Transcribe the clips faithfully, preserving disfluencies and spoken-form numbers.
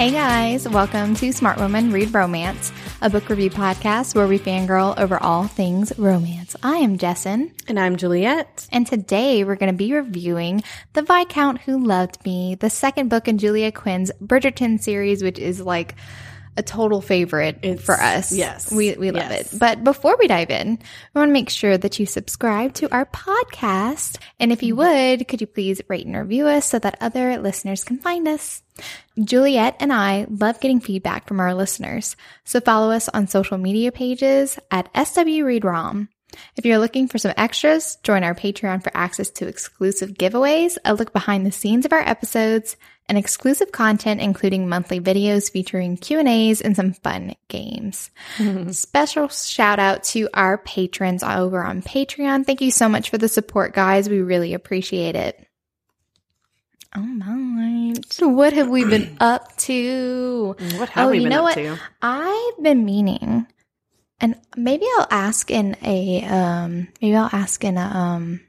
Hey guys, welcome to Smart Woman Read Romance, a book review podcast where we fangirl over all things romance. I am Jessen. And I'm Juliette. And today we're going to be reviewing The Viscount Who Loved Me, the second book in Julia Quinn's Bridgerton series, which is like a total favorite it's, for us. Yes. We we love yes. it. But before we dive in, we want to make sure that you subscribe to our podcast. And if you would, could you please rate and review us so that other listeners can find us? Juliette and I love getting feedback from our listeners, so follow us on social media pages at S W Read Rom. If you're looking for some extras, join our Patreon for access to exclusive giveaways, a look behind the scenes of our episodes, and exclusive content including monthly videos featuring Q and A's and some fun games. Mm-hmm. Special shout out to our patrons over on Patreon. Thank you so much for the support, guys. We really appreciate it. All right. What have we been up to? What have oh, we been you know up what? to? I've been meaning, and maybe I'll ask in a um, maybe I'll ask in a um,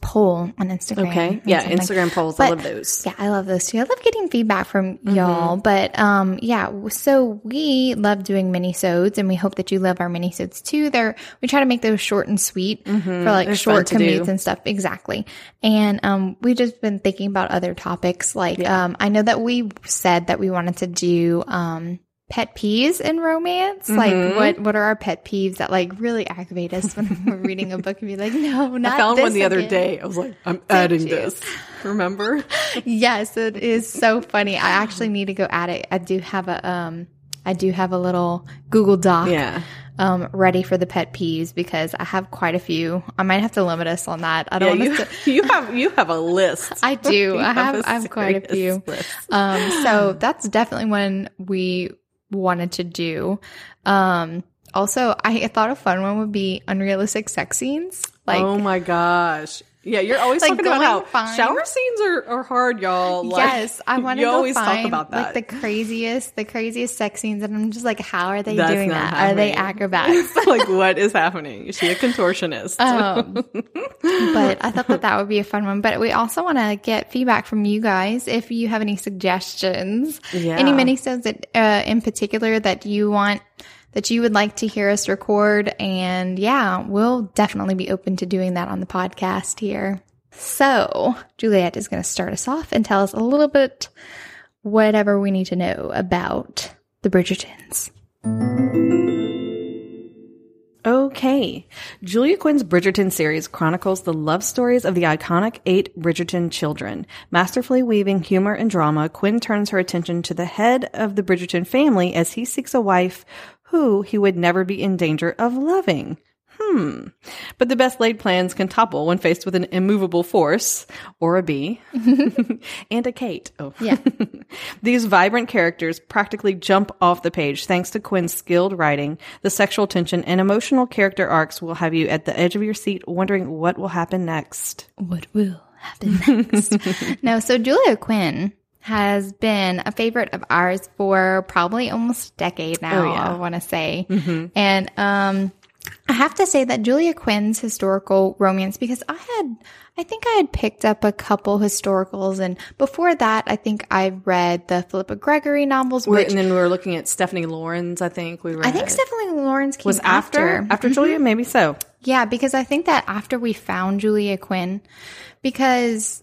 poll on Instagram. Okay, yeah, something. Instagram polls. But I love those. Yeah, I love those too. I love getting feedback from mm-hmm. y'all. But um, yeah, so we love doing minisodes, and we hope that you love our minisodes too. They're we try to make those short and sweet mm-hmm. for like They're short commutes do. and stuff. Exactly. And um, we've just been thinking about other topics. Like yeah. um, I know that we said that we wanted to do um. pet peeves in romance, mm-hmm. like what what are our pet peeves that like really aggravate us when we're reading a book and be like, no, not I found this one the again. other day. I was like, I'm Did adding you? this. Remember? Yes, it is so funny. I actually need to go at it. I do have a um, I do have a little Google Doc. Yeah. Um, ready for the pet peeves because I have quite a few. I might have to limit us on that. I don't. Yeah, want you, us to... you have you have a list. I do. I have, have I have quite a few. List. Um, so that's definitely one we wanted to do. Um, also, I thought a fun one would be unrealistic sex scenes. Like, oh my gosh. Yeah, you're always like talking about how find, shower scenes are, are hard, y'all. Like, yes, I want to always find, talk about that. Like the craziest, the craziest sex scenes, and I'm just like, how are they That's doing that? Happening. Are they acrobats? Like, what is happening? Is she a contortionist? Um, but I thought that that would be a fun one. But we also want to get feedback from you guys if you have any suggestions, yeah. any minisodes that uh, in particular that you want. that you would like to hear us record. And yeah, we'll definitely be open to doing that on the podcast here. So Juliette is going to start us off and tell us a little bit whatever we need to know about the Bridgertons. Okay. Julia Quinn's Bridgerton series chronicles the love stories of the iconic eight Bridgerton children. Masterfully weaving humor and drama, Quinn turns her attention to the head of the Bridgerton family as he seeks a wife who he would never be in danger of loving. Hmm. But the best laid plans can topple when faced with an immovable force, or a bee, and a Kate. Oh, yeah. These vibrant characters practically jump off the page thanks to Quinn's skilled writing. The sexual tension and emotional character arcs will have you at the edge of your seat wondering what will happen next. What will happen next? No, so Julia Quinn has been a favorite of ours for probably almost a decade now, oh, yeah. I want to say. Mm-hmm. And um, I have to say that Julia Quinn's historical romance, because I had, I think I had picked up a couple historicals. And before that, I think I read the Philippa Gregory novels. Which, and then we were looking at Stephanie Laurens, I think. we read. I think Stephanie Laurens came was after. After, after mm-hmm. Julia, maybe so. Yeah, because I think that after we found Julia Quinn, because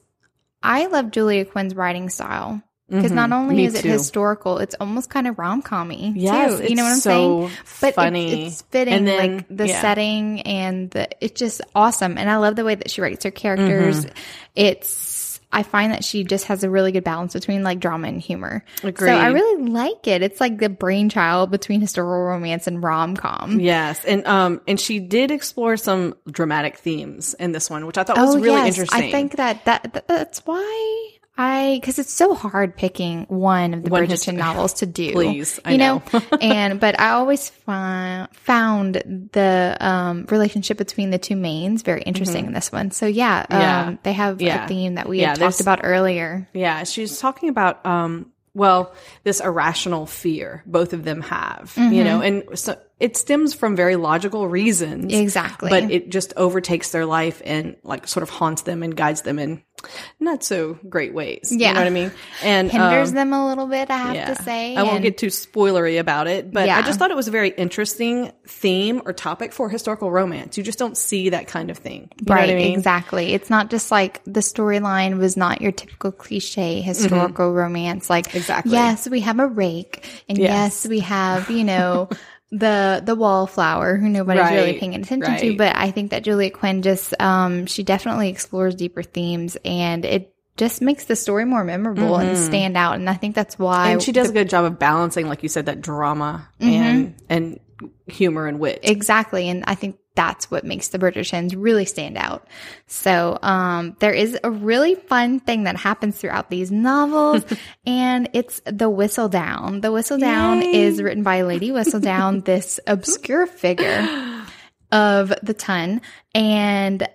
I love Julia Quinn's writing style because mm-hmm. not only Me is it too. historical, it's almost kind of rom-com-y yes, too. You know what I'm so saying? But funny. It's, it's fitting, then, like the yeah. setting and the, it's just awesome. And I love the way that she writes her characters. Mm-hmm. It's I find that she just has a really good balance between like drama and humor. Agreed. So I really like it. It's like the brainchild between historical romance and rom-com. Yes. And um and she did explore some dramatic themes in this one, which I thought was oh, really yes. interesting. I think that, that, that that's why I because it's so hard picking one of the one Bridgerton history. novels to do. Please, I you know. know? And but I always find found the um, relationship between the two mains very interesting mm-hmm. in this one. So yeah, um, yeah. they have yeah. a theme that we yeah, had talked about earlier. Yeah, she's talking about um, well, this irrational fear both of them have, mm-hmm. you know, and so it stems from very logical reasons, exactly, but it just overtakes their life and like sort of haunts them and guides them in not so great ways. Yeah. You know what I mean? And hinders um, them a little bit, I have yeah. to say. I and, won't get too spoilery about it, but yeah. I just thought it was a very interesting theme or topic for historical romance. You just don't see that kind of thing. You right, know what I mean? Exactly. It's not just like the storyline was not your typical cliche historical mm-hmm. romance. Like, exactly. yes, we have a rake, and yes, yes we have, you know, The the wallflower, who nobody's right, really paying attention right. to, but I think that Julia Quinn just, um, she definitely explores deeper themes, and it just makes the story more memorable mm-hmm. and stand out. And I think that's why. And she does the, a good job of balancing, like you said, that drama mm-hmm. and and humor and wit. Exactly. And I think that's what makes the Bridgertons really stand out. So um, there is a really fun thing that happens throughout these novels, and it's the Whistledown. The Whistledown Yay. is written by Lady Whistledown, this obscure figure of the ton, and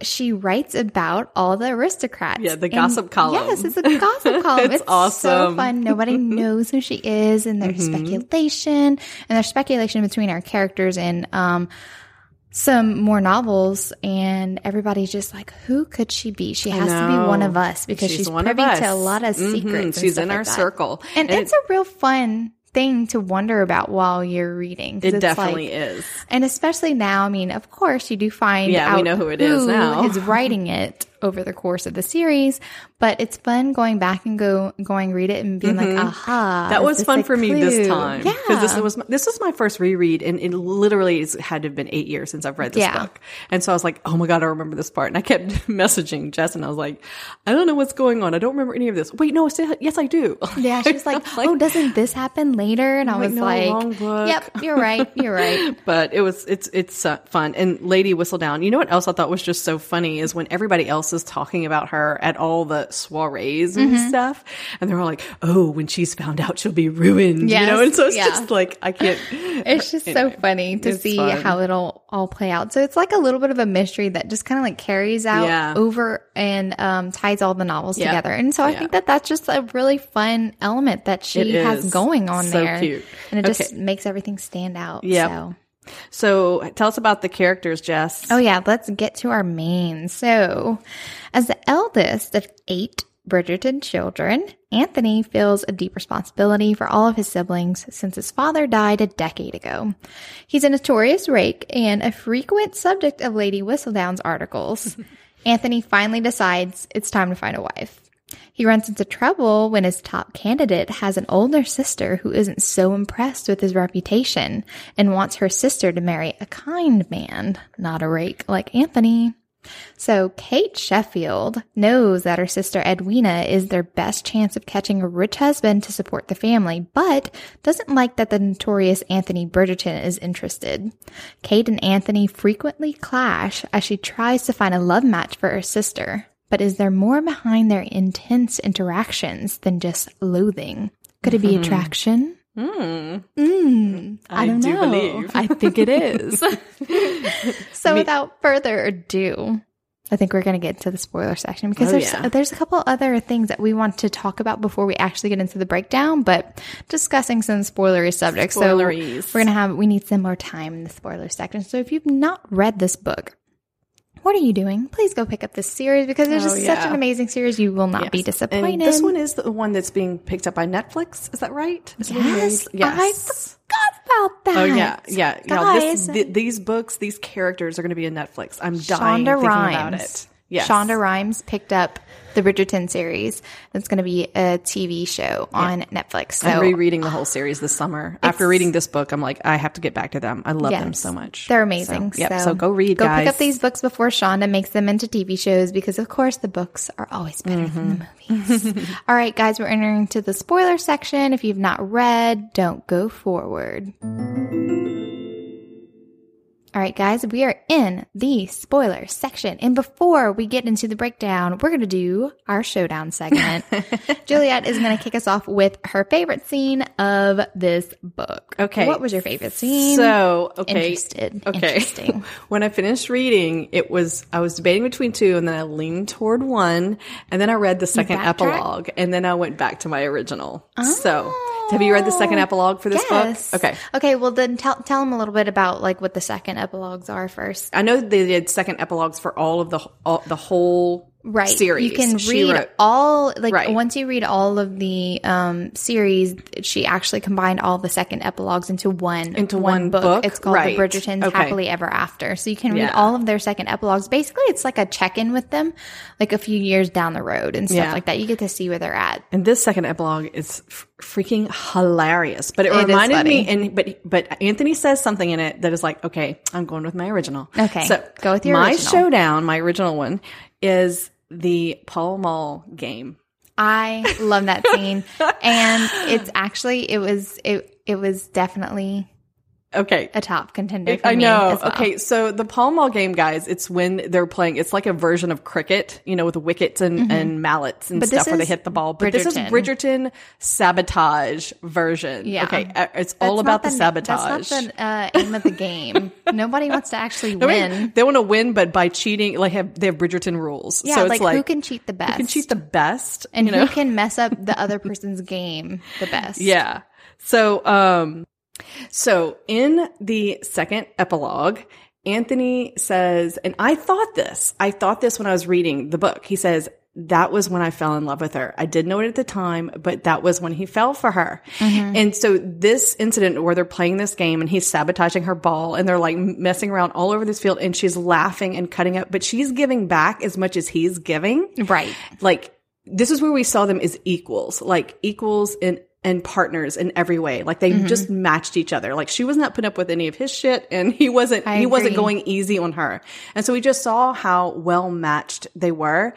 she writes about all the aristocrats. Yeah, the gossip and, column. Yes, it's a gossip column. it's, it's awesome. So fun. Nobody knows who she is, and there's mm-hmm. speculation, and there's speculation between our characters and um. some more novels, and everybody's just like, who could she be? She has to be one of us, because she's, she's privy to a lot of secrets. Mm-hmm. She's in like our that. circle. And, and it's it, a real fun thing to wonder about while you're reading. It definitely like, is. And especially now, I mean, of course, you do find yeah, out we know who it is who now. is writing it over the course of the series, but it's fun going back and go going read it and being mm-hmm. like, aha, that was fun for clue? me this time, yeah, because this was my, this was my first reread, and it literally is, had to have been eight years since I've read this yeah. book, and so I was like, oh my god, I remember this part, and I kept messaging Jess, and I was like, I don't know what's going on, I don't remember any of this. Wait, no, still, yes, I do. Yeah, she's like, like, oh, doesn't this happen later? And I was like, no, yep, you're right, you're right. But it was it's it's uh, fun, and Lady Whistledown. You know what else I thought was just so funny is when everybody else is talking about her at all the soirees and mm-hmm. stuff, and they're all like, oh, when she's found out she'll be ruined, yes, you know, and so it's yeah. just like, I can't it's just anyway, so funny to see fun. how it'll all play out. So it's like a little bit of a mystery that just kind of like carries out yeah. over and um ties all the novels yeah. together, and so I yeah. think that that's just a really fun element that she has going on so there cute. and it okay. just makes everything stand out. yeah so. So tell us about the characters, Jess. Oh, yeah. Let's get to our main. So as the eldest of eight Bridgerton children, Anthony feels a deep responsibility for all of his siblings since his father died a decade ago. He's a notorious rake and a frequent subject of Lady Whistledown's articles. Anthony finally decides it's time to find a wife. He runs into trouble when his top candidate has an older sister who isn't so impressed with his reputation and wants her sister to marry a kind man, not a rake like Anthony. So Kate Sheffield knows that her sister Edwina is their best chance of catching a rich husband to support the family, but doesn't like that the notorious Anthony Bridgerton is interested. Kate and Anthony frequently clash as she tries to find a love match for her sister. But is there more behind their intense interactions than just loathing? Could it be mm-hmm. attraction? Mm. Mm. I, I don't do know. Believe. I think it is. So Me- without further ado, I think we're going to get into the spoiler section, because oh, there's yeah. there's a couple other things that we want to talk about before we actually get into the breakdown, but discussing some spoilery subjects. Spoileries. So we're going to have, we need some more time in the spoiler section. So if you've not read this book, what are you doing? Please go pick up this series, because there's just oh, yeah. such an amazing series. You will not yes. be disappointed. And this one is the one that's being picked up by Netflix. Is that right? Is yes. Yes. I forgot about that. Oh, yeah. Yeah. Guys. Now, this, th- these books, these characters are going to be in Netflix. I'm dying Shonda thinking Rhimes. about it. Yes. Shonda Rhimes picked up the Bridgerton series. That's going to be a T V show yeah. on Netflix. So, I'm rereading the whole series this summer. After reading this book, I'm like, I have to get back to them. I love yes, them so much. They're amazing. So, yep, so, so go read, go guys. Go pick up these books before Shonda makes them into T V shows, because, of course, the books are always better mm-hmm. than the movies. All right, guys, we're entering into the spoiler section. If you've not read, don't go forward. All right, guys, we are in the spoiler section. And before we get into the breakdown, we're going to do our showdown segment. Juliette is going to kick us off with her favorite scene of this book. Okay. What was your favorite scene? So, okay. Interested. Okay. Interesting. When I finished reading, it was, I was debating between two, and then I leaned toward one, and then I read the second epilogue, and then I went back to my original. Oh. So, have you read the second epilogue for this yes. book? Okay. Okay, well, then tell, tell them a little bit about, like, what the second epilogue epilogues are first. I know they did second epilogues for all of the all, the whole right. series. You can she read wrote, all, like right. once you read all of the um, series, she actually combined all the second epilogues into one into one, one book. book. It's called right. The Bridgertons okay. Happily Ever After. So you can read yeah. all of their second epilogues. Basically, it's like a check-in with them, like a few years down the road and stuff yeah. like that. You get to see where they're at. And this second epilogue is f- freaking hilarious. But it, it reminded me, and but but Anthony says something in it that is like, okay, I'm going with my original. Okay, so go with your my original. My showdown, my original one, is the Pall Mall game. I love that scene. And it's actually, it was, it, it was definitely okay. a top contender it, for I me know. As well. Okay. So the Pall Mall game, guys, it's when they're playing, it's like a version of cricket, you know, with wickets and, mm-hmm. and mallets and but stuff where they hit the ball. But Bridgerton. This is Bridgerton sabotage version. Yeah. Okay. It's all that's about the, the sabotage. That's not the uh, aim of the game. Nobody wants to actually Nobody, win. They want to win, but by cheating, like have, they have Bridgerton rules. Yeah. So it's like, like who can cheat the best? Who can cheat the best? And you know? Who can mess up the other person's game the best? Yeah. So, um, So in the second epilogue, Anthony says, and I thought this, I thought this when I was reading the book. He says, that was when I fell in love with her. I didn't know it at the time, but that was when he fell for her. Mm-hmm. And so this incident where they're playing this game and he's sabotaging her ball and they're like messing around all over this field and she's laughing and cutting up, but she's giving back as much as he's giving. Right. Like this is where we saw them as equals, like equals in and partners in every way. Like they mm-hmm. just matched each other. Like she was not putting up with any of his shit and he wasn't, I he agree. wasn't going easy on her. And so we just saw how well matched they were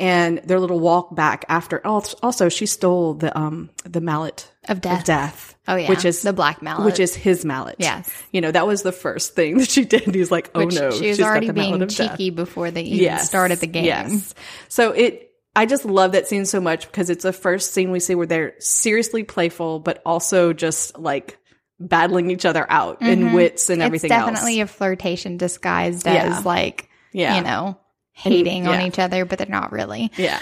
and their little walk back after. Also, she stole the, um, the mallet of death. Of death. Oh yeah. Which is the black mallet. Which is his mallet. Yes. You know, that was the first thing that she did. He's like, oh which no. She was she's already got the being cheeky death. Before they even yes. started the game. Yes. So it, I just love that scene so much because it's the first scene we see where they're seriously playful, but also just like battling each other out mm-hmm. in wits and everything else. It's definitely else. a flirtation disguised yeah. as like, yeah. you know, hating and, yeah. on each other, but they're not really. Yeah.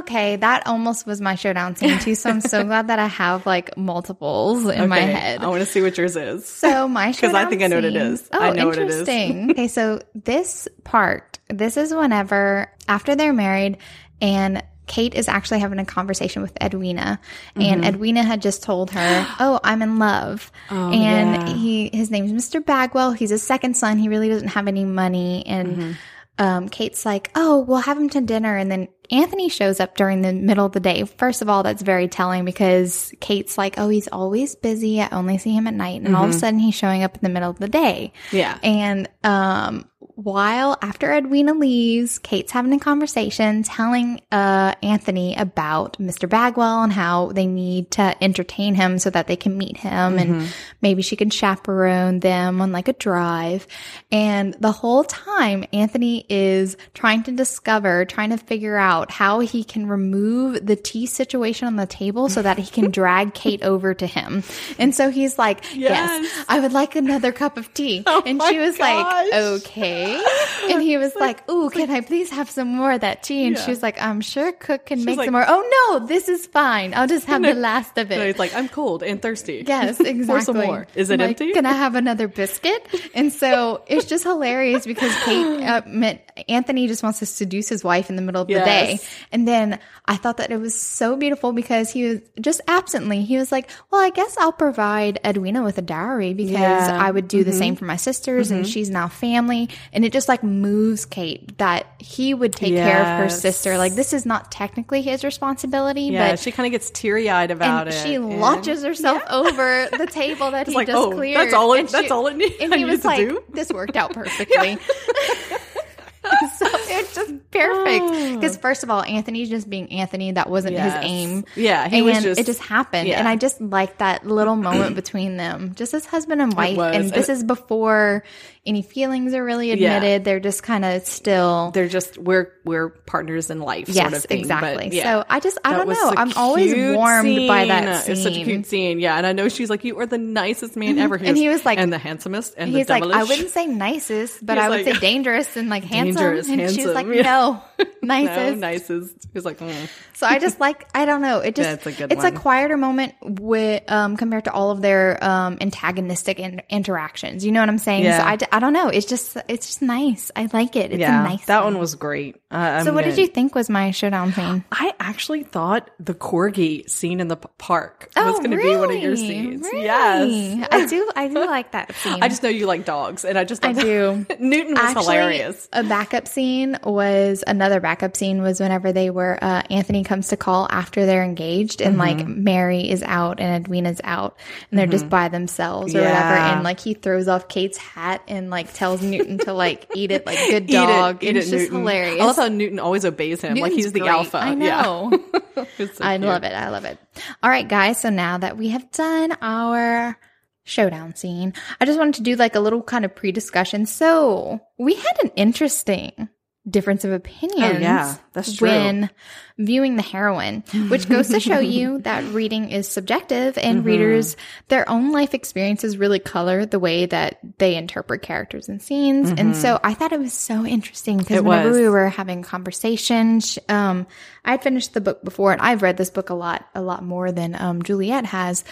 Okay. That almost was my showdown scene too. So I'm so glad that I have like multiples in okay, my head. I want to see what yours is. So my showdown Because I think scene, I know what it is. Oh, I know interesting. What it is. Okay. So this part, this is whenever after they're married and Kate is actually having a conversation with Edwina. And mm-hmm. Edwina had just told her, oh, I'm in love. Oh, and yeah. he his name's Mister Bagwell. He's his second son. He really doesn't have any money. And mm-hmm. um, Kate's like, oh, we'll have him to dinner. And then Anthony shows up during the middle of the day. First of all, that's very telling because Kate's like, oh, he's always busy. I only see him at night. And mm-hmm. all of a sudden he's showing up in the middle of the day. Yeah. And um while after Edwina leaves, Kate's having a conversation telling uh, Anthony about Mister Bagwell and how they need to entertain him so that they can meet him mm-hmm. and maybe she can chaperone them on like a drive. And the whole time, Anthony is trying to discover, trying to figure out how he can remove the tea situation on the table so that he can drag Kate over to him. And so he's like, yes, yes I would like another cup of tea. Oh and she was gosh. like, okay. And he was like, ooh, can I please have some more of that tea? And yeah. she was like, I'm sure Cook can She's make like, some more. Oh, no, this is fine. I'll just have no, the last of it. No, he's like, I'm cold and thirsty. Yes, exactly. Pour some more. Is it I'm empty? Like, can I have another biscuit? And so it's just hilarious because Kate uh, meant Anthony just wants to seduce his wife in the middle of yes. the day. And then I thought that it was so beautiful because he was just absently, he was like, well, I guess I'll provide Edwina with a dowry because yeah. I would do mm-hmm. the same for my sisters mm-hmm. and she's now family. And it just like moves Kate that he would take yes. care of her sister. Like this is not technically his responsibility, yeah, but she kind of gets teary eyed about and it. She and launches herself yeah. over the table that he like, just oh, cleared. That's all. It, and that's she, all it needs. And he was like, do? "This worked out perfectly." Yeah. So it's just perfect because first of all, Anthony's just being Anthony. That wasn't yes. his aim. Yeah, he and was just, it just happened, yeah. and I just like that little moment between them, just as husband and wife. And this is before any feelings are really admitted. Yeah. They're just kind of still. They're just we're we're partners in life. Yes, sort of thing. Exactly. But, yeah. So I just I that don't know. I'm always warmed scene. by that. It's such a cute scene. Yeah, and I know she's like, you are the nicest man ever. He and was, he was like, and the handsomest. And he's the like, I wouldn't say nicest, but I would like, say dangerous and like handsome. And she was like, no, Nicest. No, nicest. It was like, mm. So I just like, I don't know. It just, That's a good it's one. A quieter moment with, um, compared to all of their um, antagonistic in- interactions. You know what I'm saying? Yeah. So I, d- I don't know. It's just, it's just nice. I like it. It's yeah, a nice That one, one was great. Uh, so I'm what gonna... did you think was my showdown scene? I actually thought the corgi scene in the park oh, was going to really? be one of your scenes. Really? Yes. I do. I do like that scene. I just know you like dogs and I just, I do. Newton was actually hilarious. A backup scene was another backup scene was whenever they were uh, Anthony comes to call after they're engaged and mm-hmm. like Mary is out and Edwina's out and they're mm-hmm. just by themselves or yeah. whatever and like he throws off Kate's hat and like tells Newton to like eat it like good dog. Eat it, eat it's it, just Newton. Hilarious. I love how Newton always obeys him. Newton's like he's the great. Alpha. I know. Yeah. It's so I cute. Love it. I love it. All right, guys. So now that we have done our showdown scene, I just wanted to do like a little kind of pre-discussion. So we had an interesting difference of opinions oh, yeah. That's true. When viewing the heroine, which goes to show you that reading is subjective and mm-hmm. readers, their own life experiences really color the way that they interpret characters and scenes. Mm-hmm. And so I thought it was so interesting because whenever was. we were having conversations, um, I'd finished the book before and I've read this book a lot, a lot more than um, Juliette has.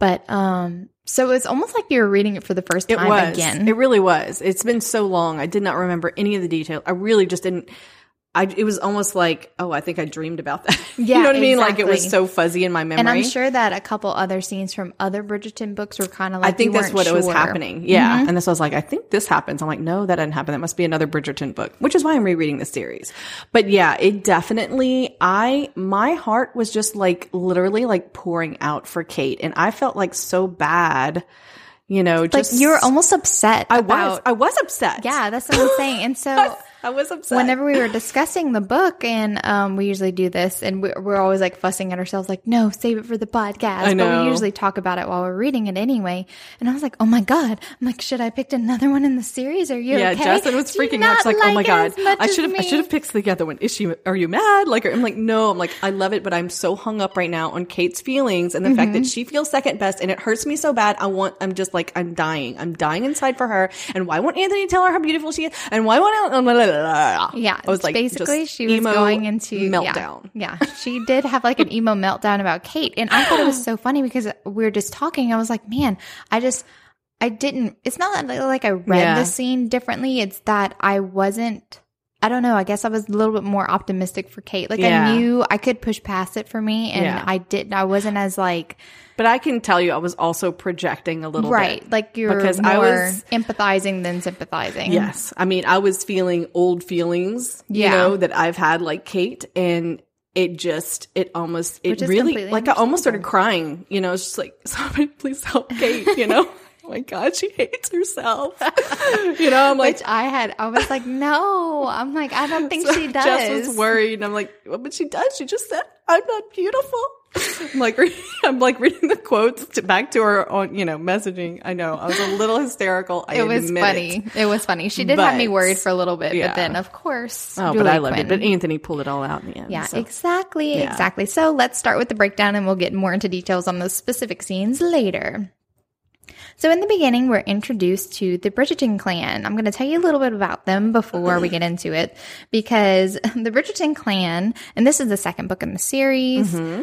But um, so it's almost like you were reading it for the first time it was. again. It really was. It's been so long. I did not remember any of the details. I really just didn't. I, it was almost like, oh, I think I dreamed about that. Yeah, you know what exactly. I mean? Like it was so fuzzy in my memory. And I'm sure that a couple other scenes from other Bridgerton books were kind of like, I think that's what sure. it was happening. Yeah. Mm-hmm. And this I was like, I think this happens. I'm like, no, that didn't happen. That must be another Bridgerton book, which is why I'm rereading this series. But yeah, it definitely, I, my heart was just like literally like pouring out for Kate. And I felt like so bad. You know, just like you were almost upset. I about, was. I was upset. Yeah, that's what I'm saying. And so I, I was upset. Whenever we were discussing the book, and um, we usually do this, and we, we're always like fussing at ourselves, like, no, save it for the podcast. I know. But we usually talk about it while we're reading it anyway. And I was like, oh my God. I'm like, should I picked another one in the series? Are you yeah, okay? Yeah, Jessen was freaking out. She's like, oh my God. I should have I should have picked the other one. Is she, are you mad? Like, I'm like, no. I'm like, I love it, but I'm so hung up right now on Kate's feelings and the mm-hmm. fact that she feels second best, and it hurts me so bad. I want, I'm just like, Like I'm dying, I'm dying inside for her. And why won't Anthony tell her how beautiful she is? And why won't I? Blah, blah, blah. Yeah, I was like, basically, she was going into meltdown. Yeah, yeah. She did have like an emo meltdown about Kate, and I thought it was so funny because we were just talking. I was like, man, I just, I didn't. It's not that, like I read yeah. the scene differently. It's that I wasn't. I don't know. I guess I was a little bit more optimistic for Kate. Like yeah. I knew I could push past it for me, and yeah. I didn't. I wasn't as like. But I can tell you, I was also projecting a little right, bit, right? Like you're because more I was empathizing than sympathizing. Yes, I mean, I was feeling old feelings, yeah. you know, that I've had like Kate, and it just, it almost, it really, like I almost started crying. You know, it's just like, somebody please help Kate. You know. Oh my God, she hates herself. You know, I'm like, which I had, I was like, no, I'm like, I don't think so she does. Jess was worried. And I'm like, well, but she does. She just said, I'm not beautiful. I'm like, re- I'm like reading the quotes to, back to her on, you know, messaging. I know I was a little hysterical. I it was funny. It. it was funny. She did but, have me worried for a little bit, yeah. but then of course. Oh, Julie but I loved Quinn. it. But Anthony pulled it all out in the end. Yeah, so. exactly. Yeah. Exactly. So let's start with the breakdown and we'll get more into details on those specific scenes later. So in the beginning, we're introduced to the Bridgerton clan. I'm going to tell you a little bit about them before we get into it, because the Bridgerton clan, and this is the second book in the series, mm-hmm.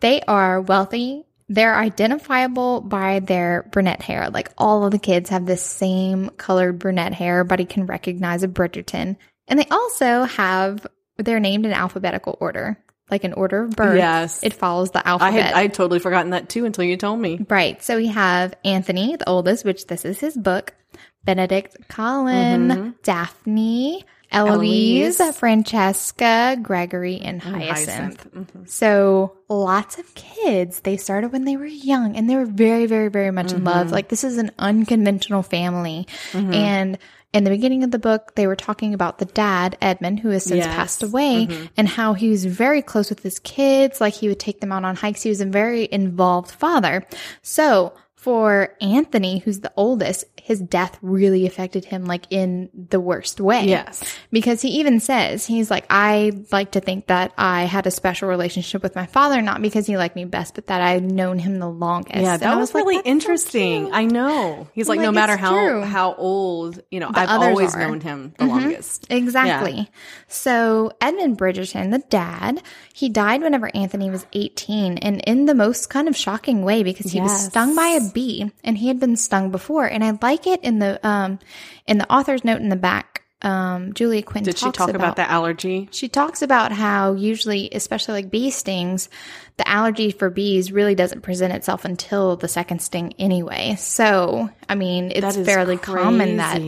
they are wealthy. They're identifiable by their brunette hair. Like all of the kids have this same colored brunette hair. Everybody can recognize a Bridgerton. And they also have, they're named in alphabetical order. Like an order of birth, yes. it follows the alphabet. I had I had totally forgotten that too until you told me. Right. So we have Anthony, the oldest, which this is his book, Benedict, Colin, mm-hmm. Daphne, Eloise, Eloise, Francesca, Gregory, and Hyacinth. Hyacinth. Mm-hmm. So lots of kids. They started when they were young, and they were very, very, very much mm-hmm. in love. Like this is an unconventional family, mm-hmm. and in the beginning of the book, they were talking about the dad, Edmund, who has since yes. passed away, mm-hmm. and how he was very close with his kids. Like he would take them out on hikes. He was a very involved father. So for Anthony, who's the oldest, his death really affected him, like, in the worst way. Yes. Because he even says, he's like, I like to think that I had a special relationship with my father, not because he liked me best, but that I'd known him the longest. Yeah, that was, was really like, interesting. So I know. He's like, like no matter how, true. how old, you know, the I've always are. known him the mm-hmm. longest. Exactly. Yeah. So Edmund Bridgerton, the dad, he died whenever Anthony was eighteen, and in the most kind of shocking way, because he yes. was stung by a bee, and he had been stung before. And I like it in the um, in the author's note in the back. Um, Julia Quinn did talks she talk about, about the allergy? She talks about how usually, especially like bee stings, the allergy for bees really doesn't present itself until the second sting anyway. So, I mean, it's fairly crazy. common that,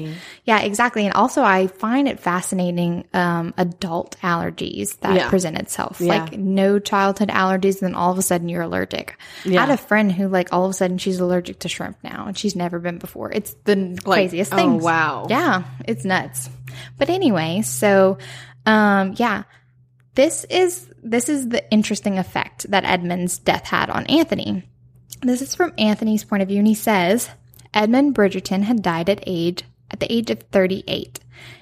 yeah, exactly. And also, I find it fascinating um, adult allergies that yeah. present itself, yeah. like no childhood allergies, and then all of a sudden you're allergic. Yeah. I had a friend who, like, all of a sudden she's allergic to shrimp now, and she's never been before. It's the like, craziest thing. Oh wow! Yeah, it's nuts. But anyway, so, um, yeah, this is, this is the interesting effect that Edmund's death had on Anthony. This is from Anthony's point of view, and he says, Edmund Bridgerton had died at age, at the age of thirty-eight,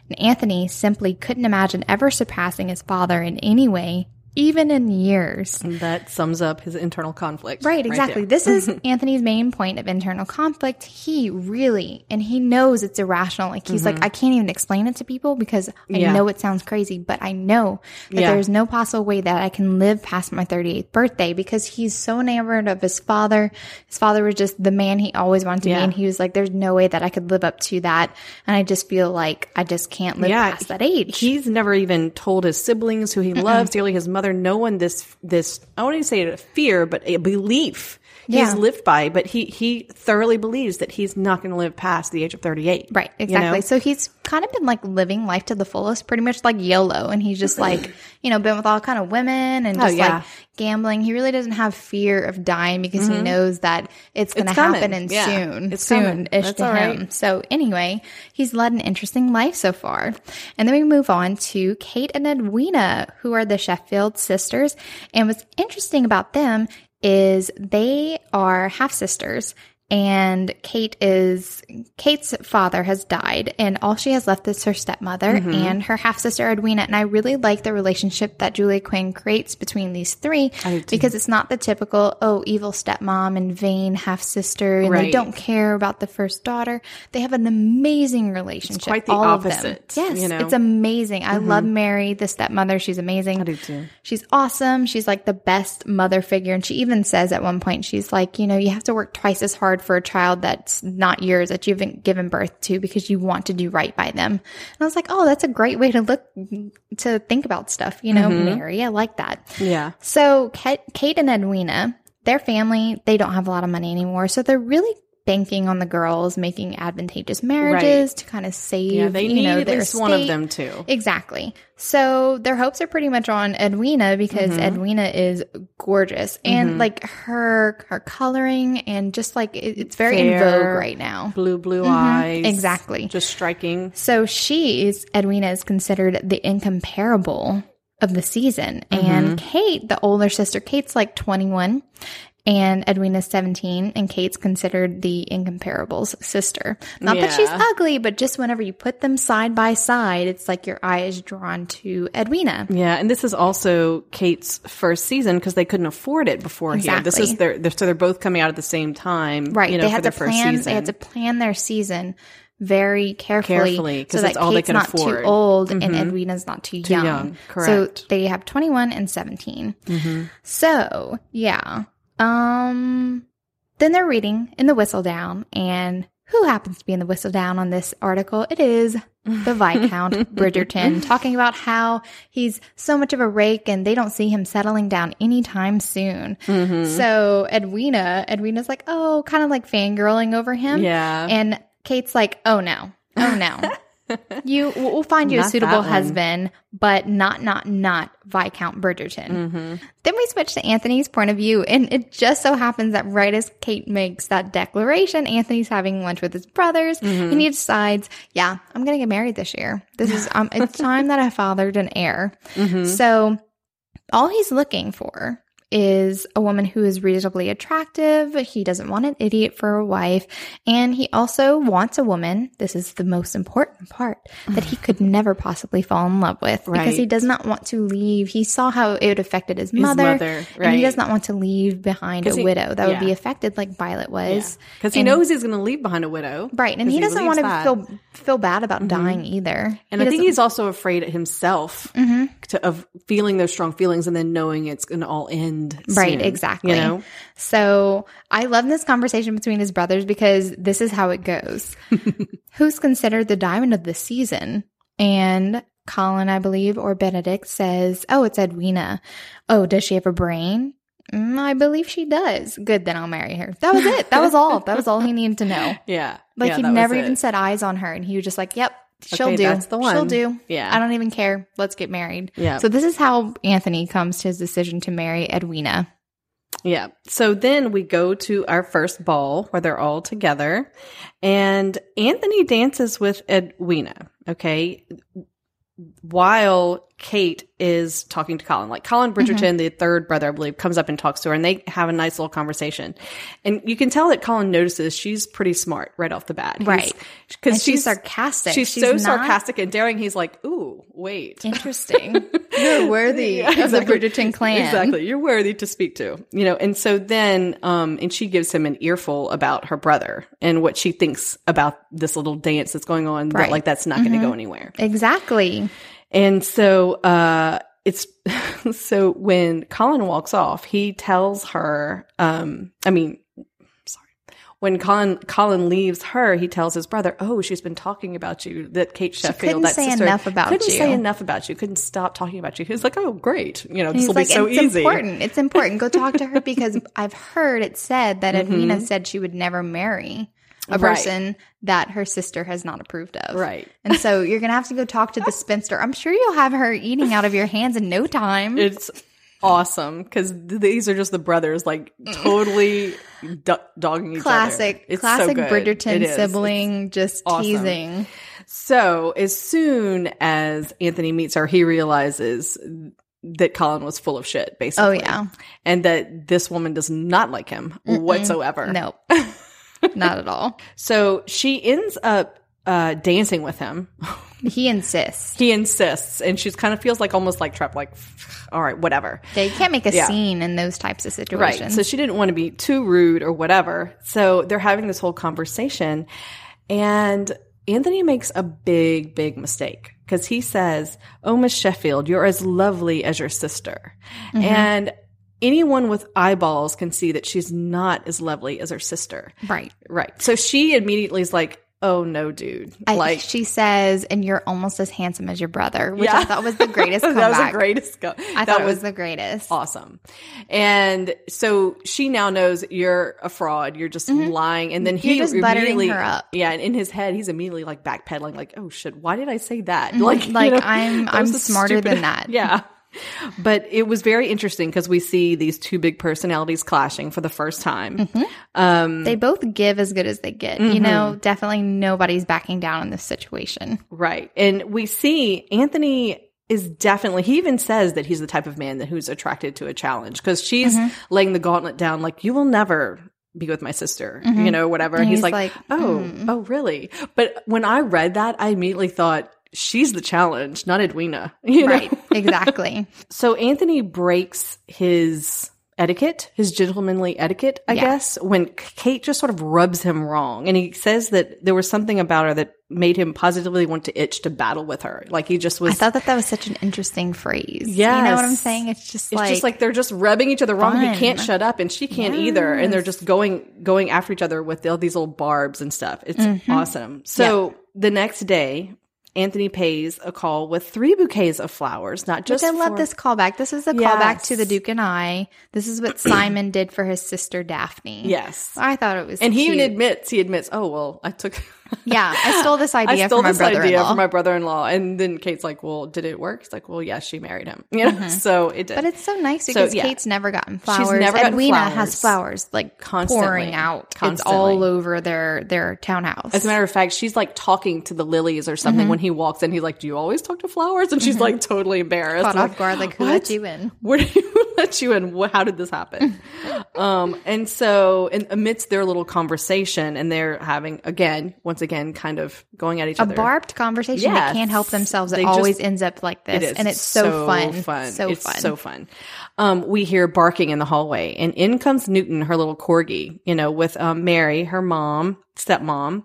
and Anthony simply couldn't imagine ever surpassing his father in any way, even in years. And that sums up his internal conflict. Right, exactly. Right. This is Anthony's main point of internal conflict. He really, and he knows it's irrational. Like, he's mm-hmm. like, I can't even explain it to people because I yeah. know it sounds crazy, but I know that yeah. there's no possible way that I can live past my thirty-eighth birthday, because he's so enamored of his father. His father was just the man he always wanted to yeah. be, and he was like, there's no way that I could live up to that, and I just feel like I just can't live yeah. past that age. He's never even told his siblings who he Mm-mm. loves, dearly his mother. No one this this I wouldn't even say a fear, but a belief yeah. he's lived by. But he he thoroughly believes that he's not going to live past the age of thirty-eight. Right, exactly. You know? So he's kind of been like living life to the fullest, pretty much like YOLO, and he's just like you know been with all kind of women and just oh, yeah. like gambling. He really doesn't have fear of dying because mm-hmm. he knows that it's going to happen and yeah. soon, it's soon ish to right. him. So anyway, he's led an interesting life so far, and then we move on to Kate and Edwina, who are the Sheffield sisters. And what's interesting about them is they are half sisters, and Kate is Kate's father has died, and all she has left is her stepmother mm-hmm. and her half sister Edwina. And I really like the relationship that Julia Quinn creates between these three, because it's not the typical oh evil stepmom and vain half sister, and right. they don't care about the first daughter. They have an amazing relationship. It's quite the all opposite. Of them. Yes, you know? It's amazing. I mm-hmm. love Mary, the stepmother. She's amazing. I do too. She's awesome. She's like the best mother figure, and she even says at one point, she's like, you know, you have to work twice as hard for a child that's not yours, that you haven't given birth to, because you want to do right by them. And I was like, oh, that's a great way to look, to think about stuff, you know, mm-hmm. Mary. I like that. Yeah. So Kate and Edwina, their family, they don't have a lot of money anymore, so they're really banking on the girls making advantageous marriages right. to kind of save, yeah, they you need know, at their least estate. One of them too. Exactly. So their hopes are pretty much on Edwina, because mm-hmm. Edwina is gorgeous, and mm-hmm. like her her coloring, and just like it, it's very Fair, in vogue right now. Blue blue mm-hmm. eyes, exactly, just striking. So she is Edwina is considered the incomparable of the season, mm-hmm. and Kate, the older sister, Kate's like twenty-one. And Edwina's seventeen, and Kate's considered the incomparables sister. Not yeah. that she's ugly, but just whenever you put them side by side, it's like your eye is drawn to Edwina. Yeah, and this is also Kate's first season, because they couldn't afford it before exactly. here. This is their, they're, so they're both coming out at the same time. Right, you know, they had for to their plan. First season. They had to plan their season very carefully, carefully so that all Kate's they not afford. Too old mm-hmm. and Edwina's not too, too young. young. Correct. So they have twenty-one and seventeen. Mm-hmm. So yeah. Um, then they're reading in the Whistledown, and who happens to be in the Whistledown on this article? It is the Viscount Bridgerton, talking about how he's so much of a rake and they don't see him settling down anytime soon. Mm-hmm. So Edwina, Edwina's like, oh, kind of like fangirling over him. Yeah. And Kate's like, oh no, oh no. You, we'll find you not a suitable husband, but not, not, not Viscount Bridgerton. Mm-hmm. Then we switch to Anthony's point of view, and it just so happens that right as Kate makes that declaration, Anthony's having lunch with his brothers, mm-hmm. and he decides, yeah, I'm going to get married this year. This is, um, it's time that I fathered an heir. Mm-hmm. So all he's looking for is a woman who is reasonably attractive. He doesn't want an idiot for a wife. And he also wants a woman, this is the most important part, that he could never possibly fall in love with. Right. Because he does not want to leave. He saw how it affected his mother. His mother right. And he does not want to leave behind a he, widow that yeah. would be affected like Violet was. Because yeah. he knows he's going to leave behind a widow. Right. And he, he doesn't want to that. feel feel bad about mm-hmm. dying either. And he I think he's also afraid himself mm-hmm. to, of feeling those strong feelings and then knowing it's going to all end. Right, soon, exactly. You know? So I love this conversation between his brothers because this is how it goes. Who's considered the diamond of the season? And Colin, I believe, or Benedict says, oh, it's Edwina. Oh, does she have a brain? Mm, I believe she does. Good, then I'll marry her. That was it. That was all. That was all he needed to know. Yeah. Like yeah, he'd never even set eyes on her. And he was just like, yep. She'll okay, do. That's the one. She'll do. Yeah. I don't even care. Let's get married. Yeah. So this is how Anthony comes to his decision to marry Edwina. Yeah. So then we go to our first ball where they're all together and Anthony dances with Edwina. Okay. While Kate is talking to Colin, like Colin Bridgerton, mm-hmm. the third brother, I believe, comes up and talks to her and they have a nice little conversation. And you can tell that Colin notices she's pretty smart right off the bat. Right. Because she's, she's sarcastic. She's, she's so not... sarcastic and daring. He's like, ooh, wait. Interesting. You're worthy yeah, exactly. of the Bridgerton clan. Exactly. You're worthy to speak to. You know, and so then, um, and she gives him an earful about her brother and what she thinks about this little dance that's going on. Right. But like, that's not mm-hmm. going to go anywhere. Exactly. And so, uh, it's, so when Colin walks off, he tells her, um, I mean, sorry, when Colin, Colin leaves her, he tells his brother, oh, she's been talking about you, that Kate Sheffield, that sister. Couldn't say enough about you. Couldn't say enough about you. Couldn't stop talking about you. He's like, oh, great. You know, this will be so easy. It's important. It's important. Go talk to her because I've heard it said that mm-hmm. Edwina said she would never marry a person right. that her sister has not approved of. Right. And so you're going to have to go talk to the spinster. I'm sure you'll have her eating out of your hands in no time. It's awesome because these are just the brothers like totally do- dogging each classic, other. It's classic so Bridgerton sibling it's just awesome. Teasing. So as soon as Anthony meets her, he realizes that Colin was full of shit, basically. Oh, yeah. And that this woman does not like him Mm-mm. whatsoever. Nope. Not at all. So she ends up uh, dancing with him. He insists. He insists. And she kind of feels like almost like trapped, like, all right, whatever. They can't make a yeah. scene in those types of situations. Right. So she didn't want to be too rude or whatever. So they're having this whole conversation. And Anthony makes a big, big mistake because he says, oh, Miss Sheffield, you're as lovely as your sister. Mm-hmm. And anyone with eyeballs can see that she's not as lovely as her sister. Right. Right. So she immediately is like, oh, no, dude. I, like she says, and you're almost as handsome as your brother, which yeah. I thought was the greatest comeback. That was the greatest. Co- I thought it was, was the greatest. Awesome. And so she now knows you're a fraud. You're just mm-hmm. lying. And then he you're just buttering her up. Yeah. And in his head, he's immediately like backpedaling like, oh, shit, why did I say that? Mm-hmm. Like, like you know, I'm, I'm smarter stupid- than that. Yeah. But it was very interesting because we see these two big personalities clashing for the first time. Mm-hmm. Um, they both give as good as they get. Mm-hmm. You know, definitely nobody's backing down in this situation. Right. And we see Anthony is definitely – he even says that he's the type of man that who's attracted to a challenge because she's mm-hmm. laying the gauntlet down like, you will never – be with my sister, mm-hmm. you know, whatever. And, and he's, he's like, like oh, mm. oh, really? But when I read that, I immediately thought, she's the challenge, not Edwina. You right, know? Exactly. So Anthony breaks his etiquette, his gentlemanly etiquette, I yeah. guess, when Kate just sort of rubs him wrong. And he says that there was something about her that made him positively want to itch to battle with her. Like he just was. I thought that that was such an interesting phrase. Yeah. You know what I'm saying? It's just it's like. It's just like they're just rubbing each other wrong. Fun. He can't shut up and she can't yes. either. And they're just going, going after each other with all these little barbs and stuff. It's mm-hmm. awesome. So yeah. the next day, Anthony pays a call with three bouquets of flowers, not just Which I love for- this callback. This is a yes. callback to The Duke and I. This is what Simon did for his sister Daphne. Yes. I thought it was And cute. He even admits, he admits, oh, well, I took Yeah, I stole this idea I stole from this my brother-in-law. idea from my brother-in-law, and then Kate's like, "Well, did it work?" It's like, "Well, yes, yeah, she married him." You know, mm-hmm. so it did. But it's so nice because so, yeah. Kate's never gotten flowers. She's never gotten Edwina flowers. has flowers like constantly pouring out. Constantly. It's all over their their townhouse. As a matter of fact, she's like talking to the lilies or something mm-hmm. when he walks in. He's like, "Do you always talk to flowers?" And she's mm-hmm. like totally embarrassed, caught off guard. Like, who what? let you in? Where did you let you in? How did this happen? um, and so, in, amidst their little conversation, and they're having again, once again, kind of going at each a other. A barbed conversation. Yes. They can't help themselves. It they always just, ends up like this. It is and it's so, so fun. fun. So it's fun. so fun. Um, we hear barking in the hallway, and in comes Newton, her little corgi, you know, with um, Mary, her mom, stepmom.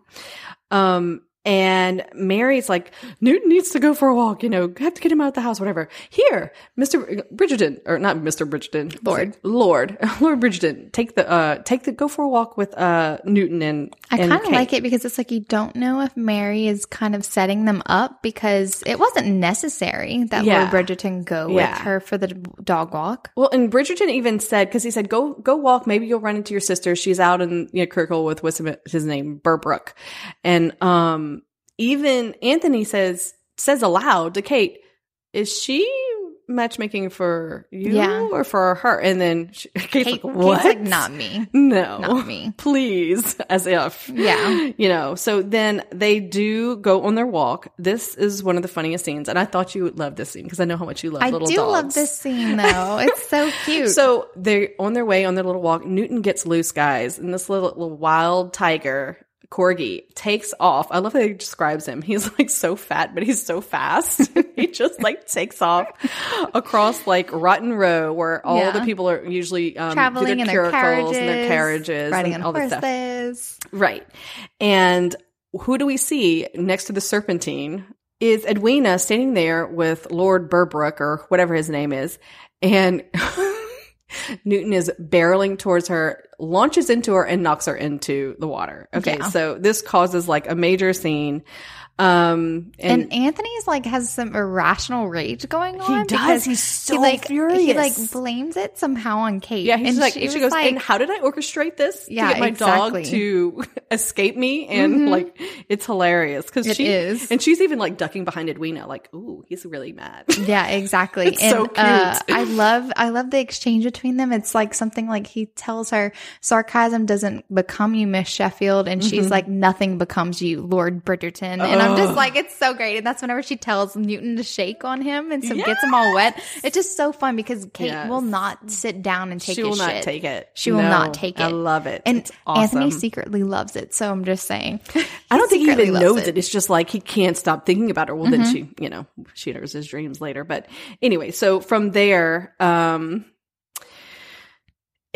Um, And Mary's like, Newton needs to go for a walk, you know, have to get him out of the house, whatever. Here, Mister Bridgerton, or not Mister Bridgerton, Lord, Lord, Lord Bridgerton, take the, uh, take the, go for a walk with, uh, Newton and, I kind of like it because it's like, you don't know if Mary is kind of setting them up because it wasn't necessary that yeah. Lord Bridgerton go yeah. with her for the dog walk. Well, and Bridgerton even said, cause he said, go, go walk. Maybe you'll run into your sister. She's out in, you know, Kirkle with what's his name, Burbrook. And, um, even Anthony says says aloud to Kate, "Is she matchmaking for you yeah. or for her?" And then she, Kate's Kate, like, "What? Kate's like, not me. No, not me. Please, as if." Yeah, you know. So then they do go on their walk. This is one of the funniest scenes, and I thought you would love this scene because I know how much you love I little dogs. I do love this scene though; it's so cute. So they're on their way on their little walk. Newton gets loose, guys, and this little, little wild tiger. Corgi takes off. I love how he describes him. He's like so fat, but he's so fast. He just like takes off across like Rotten Row, where all yeah. the people are usually um, traveling their in their carriages, and their carriages, riding and on all horses. Stuff. Right. And who do we see next to the Serpentine? Is Edwina standing there with Lord Burbrook or whatever his name is, and. Newton is barreling towards her, launches into her, and knocks her into the water. Okay, yeah. So this causes like a major scene. Um, and, and Anthony's like has some irrational rage going on. He does. He's so he, like, furious. He like blames it somehow on Kate. Yeah, he's and like she, she goes, like, "And how did I orchestrate this yeah, to get my exactly. dog to escape me?" And mm-hmm. like, it's hilarious because it she is, and she's even like ducking behind Edwina, like, "Ooh, he's really mad." Yeah, exactly. It's and, so cute. Uh, I love, I love the exchange between them. It's like something like he tells her, "Sarcasm doesn't become you, Miss Sheffield," and mm-hmm. she's like, "Nothing becomes you, Lord Bridgerton." Uh-oh. And I'm just like, it's so great. And that's whenever she tells Newton to shake on him and so yes! gets him all wet. It's just so fun because Kate yes. will not sit down and take it. She will not shit. take it. She will no, not take it. I love it. And it's awesome. Anthony secretly loves it. So I'm just saying. I don't think he even knows it. it. It's just like he can't stop thinking about her. Well, mm-hmm. then she, you know, she enters his dreams later. But anyway, so from there, um,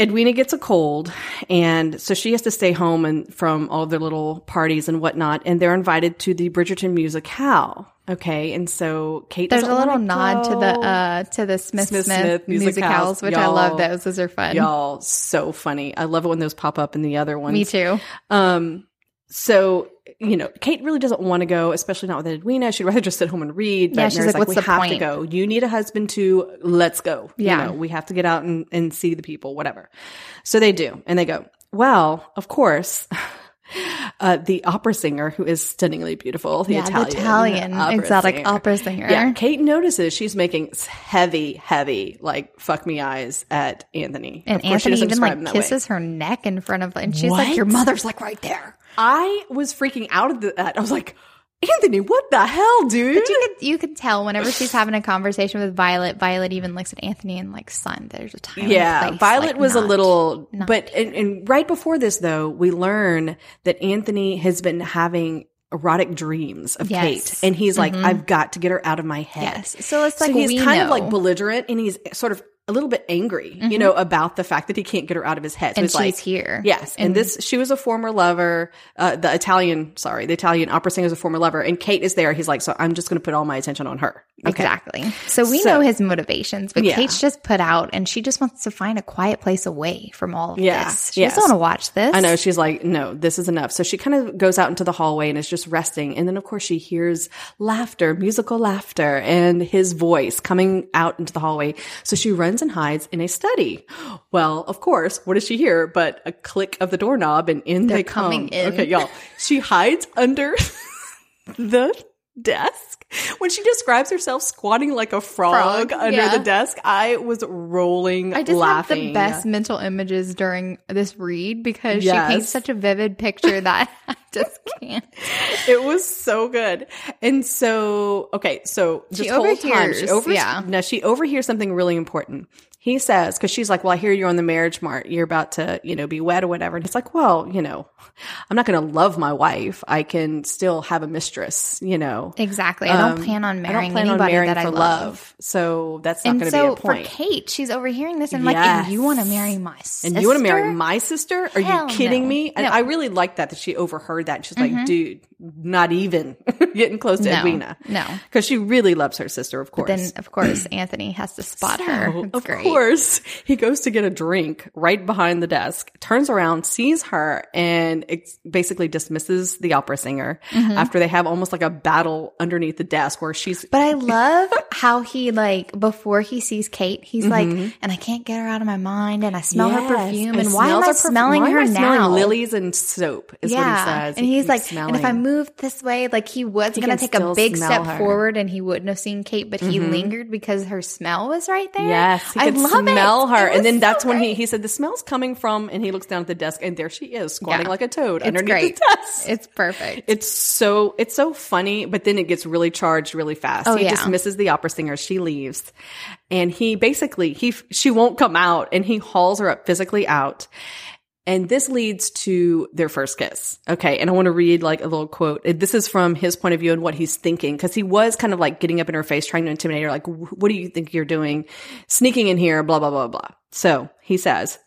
Edwina gets a cold, and so she has to stay home and from all their little parties and whatnot, and they're invited to the Bridgerton Musicale. Okay, and so Kate. There's a little nod go. to the uh, to the Smith Smith, Smith, Smith musicals, which y'all, I love. Those those are fun. Y'all, so funny. I love it when those pop up in the other ones. Me too. Um, so. You know, Kate really doesn't want to go, especially not with Edwina. She'd rather just sit home and read. But yeah, she's like, like, "What's we the have point? to go. You need a husband too. Let's go. Yeah. You know, we have to get out and, and see the people, whatever." So they do, and they go. Well, of course, uh, the opera singer who is stunningly beautiful, the yeah, Italian, the Italian opera exotic singer. opera singer. Yeah, Kate notices she's making heavy, heavy like fuck me eyes at Anthony, and Anthony even like kisses way. her neck in front of, and she's what? like, "Your mother's like right there." I was freaking out at that. I was like, "Anthony, what the hell, dude?" But you could you could tell whenever she's having a conversation with Violet, Violet even looks at Anthony and like, "Son, there's a time." Yeah, and place. Violet like, was not, a little, but and, and right before this though, we learn that Anthony has been having erotic dreams of yes. Kate, and he's mm-hmm. like, "I've got to get her out of my head." Yes. So it's like so he's we kind know. of like belligerent, and he's sort of. a little bit angry, mm-hmm. you know, about the fact that he can't get her out of his head. So and she's like, here. Yes. And, and this, she was a former lover, uh, the Italian, sorry, the Italian opera singer is a former lover, and Kate is there. He's like, "So I'm just going to put all my attention on her." Okay. Exactly. So we so, know his motivations, but yeah. Kate's just put out and she just wants to find a quiet place away from all of yeah, this. She yes. doesn't want to watch this. I know. She's like, no, this is enough. So she kind of goes out into the hallway and is just resting. And then, of course, she hears laughter, musical laughter, and his voice coming out into the hallway. So she runs and hides in a study. Well, of course, what does she hear but a click of the doorknob and in They're they come. Coming in. Okay, y'all. She hides under the desk. When she describes herself squatting like a frog, frog under yeah. the desk, I was rolling I just laughing. Have the best mental images during this read because yes. she paints such a vivid picture that I just can't. It was so good. And so, okay, so this she whole time, she overhears, yeah. no, she overhears something really important. He says, because she's like, well, I hear you're on the marriage mart. You're about to, you know, be wed or whatever. And it's like, well, you know, I'm not going to love my wife. I can still have a mistress, you know. Exactly. I don't um, plan on marrying I plan anybody on marrying that I love. love. So that's not going to so be a point. And so for Kate, she's overhearing this and yes. like, and you want to marry my sister? And you want to marry my sister? Are Hell you kidding no. me? And no. I really like that, that she overheard that. And she's mm-hmm. like, dude, not even getting close to no. Edwina. No. Because she really loves her sister, of course. But then, of course, Anthony has to spot so, her. It's of great. Of course, he goes to get a drink right behind the desk, turns around, sees her, and ex- basically dismisses the opera singer mm-hmm. after they have almost like a battle underneath the desk where she's. But I love how he, like, before he sees Kate, he's mm-hmm. like, and I can't get her out of my mind, and I smell yes. her perfume, and, and why am I perf- smelling why her am I now? Smelling lilies and soap is yeah. what he says. And he's like, smelling. And if I moved this way, like he was going to take a big step her. forward, and he wouldn't have seen Kate, but mm-hmm. he lingered because her smell was right there. Yes, he I love smell it. her, it and then so that's great. when he he said the smell's coming from, and he looks down at the desk, and there she is squatting yeah. like a toad it's underneath great. the desk. It's perfect. It's so it's so funny, but then it gets really charged really fast. Oh, he yeah. dismisses the opera singer. She leaves, and he basically he she won't come out, and he hauls her up physically out. And this leads to their first kiss. Okay. And I want to read like a little quote. This is from his point of view and what he's thinking. Cause he was kind of like getting up in her face, trying to intimidate her. Like, what do you think you're doing? Sneaking in here, blah, blah, blah, blah. So he says,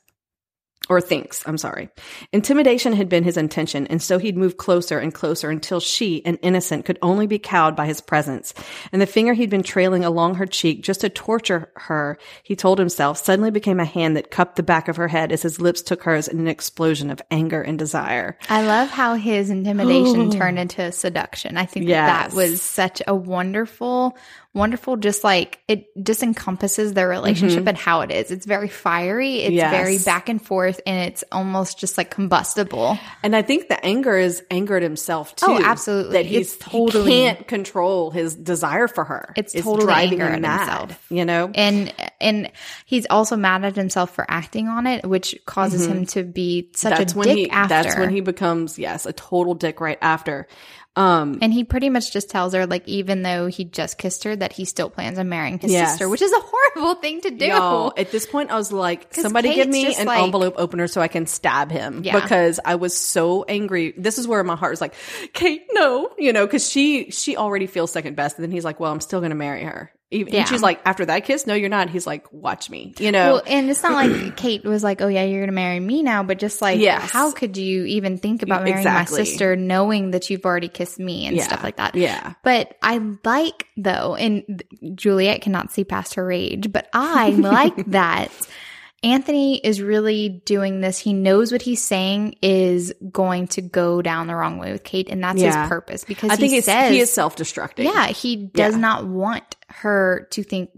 or thinks, I'm sorry. Intimidation had been his intention. And so he'd move closer and closer until she, an innocent, could only be cowed by his presence. And the finger he'd been trailing along her cheek just to torture her, he told himself, suddenly became a hand that cupped the back of her head as his lips took hers in an explosion of anger and desire. I love how his intimidation turned into seduction. I think yes. that, that was such a wonderful... Wonderful, just like it just encompasses their relationship mm-hmm. and how it is. It's very fiery. It's yes. very back and forth, and it's almost just like combustible. And I think the anger is anger at himself too. Oh, absolutely. That he's it's totally he can't control his desire for her. It's, it's totally driving anger him at mad, himself, you know. And and he's also mad at himself for acting on it, which causes mm-hmm. him to be such that's a when dick. He, after that's when he becomes yes a total dick right after. Um, and he pretty much just tells her, like, even though he just kissed her, that he still plans on marrying his yes. sister, which is a horrible thing to do. Y'all, at this point, I was like, somebody Kate's give me an like, envelope opener so I can stab him yeah. because I was so angry. This is where my heart was like, Kate, no, you know, because she, she already feels second best. And then he's like, well, I'm still going to marry her. Even, yeah. And she's like, after that kiss, no, you're not. He's like, watch me, you know. Well, and it's not like Kate was like, oh, yeah, you're going to marry me now. But just like, yes. how could you even think about marrying exactly. my sister knowing that you've already kissed me and yeah. stuff like that? Yeah. But I like, though, and Juliette cannot see past her rage, but I like that. Anthony is really doing this. He knows what he's saying is going to go down the wrong way with Kate, and that's yeah. his purpose because I he think says, he is self-destructing. Yeah, he does yeah. not want her to think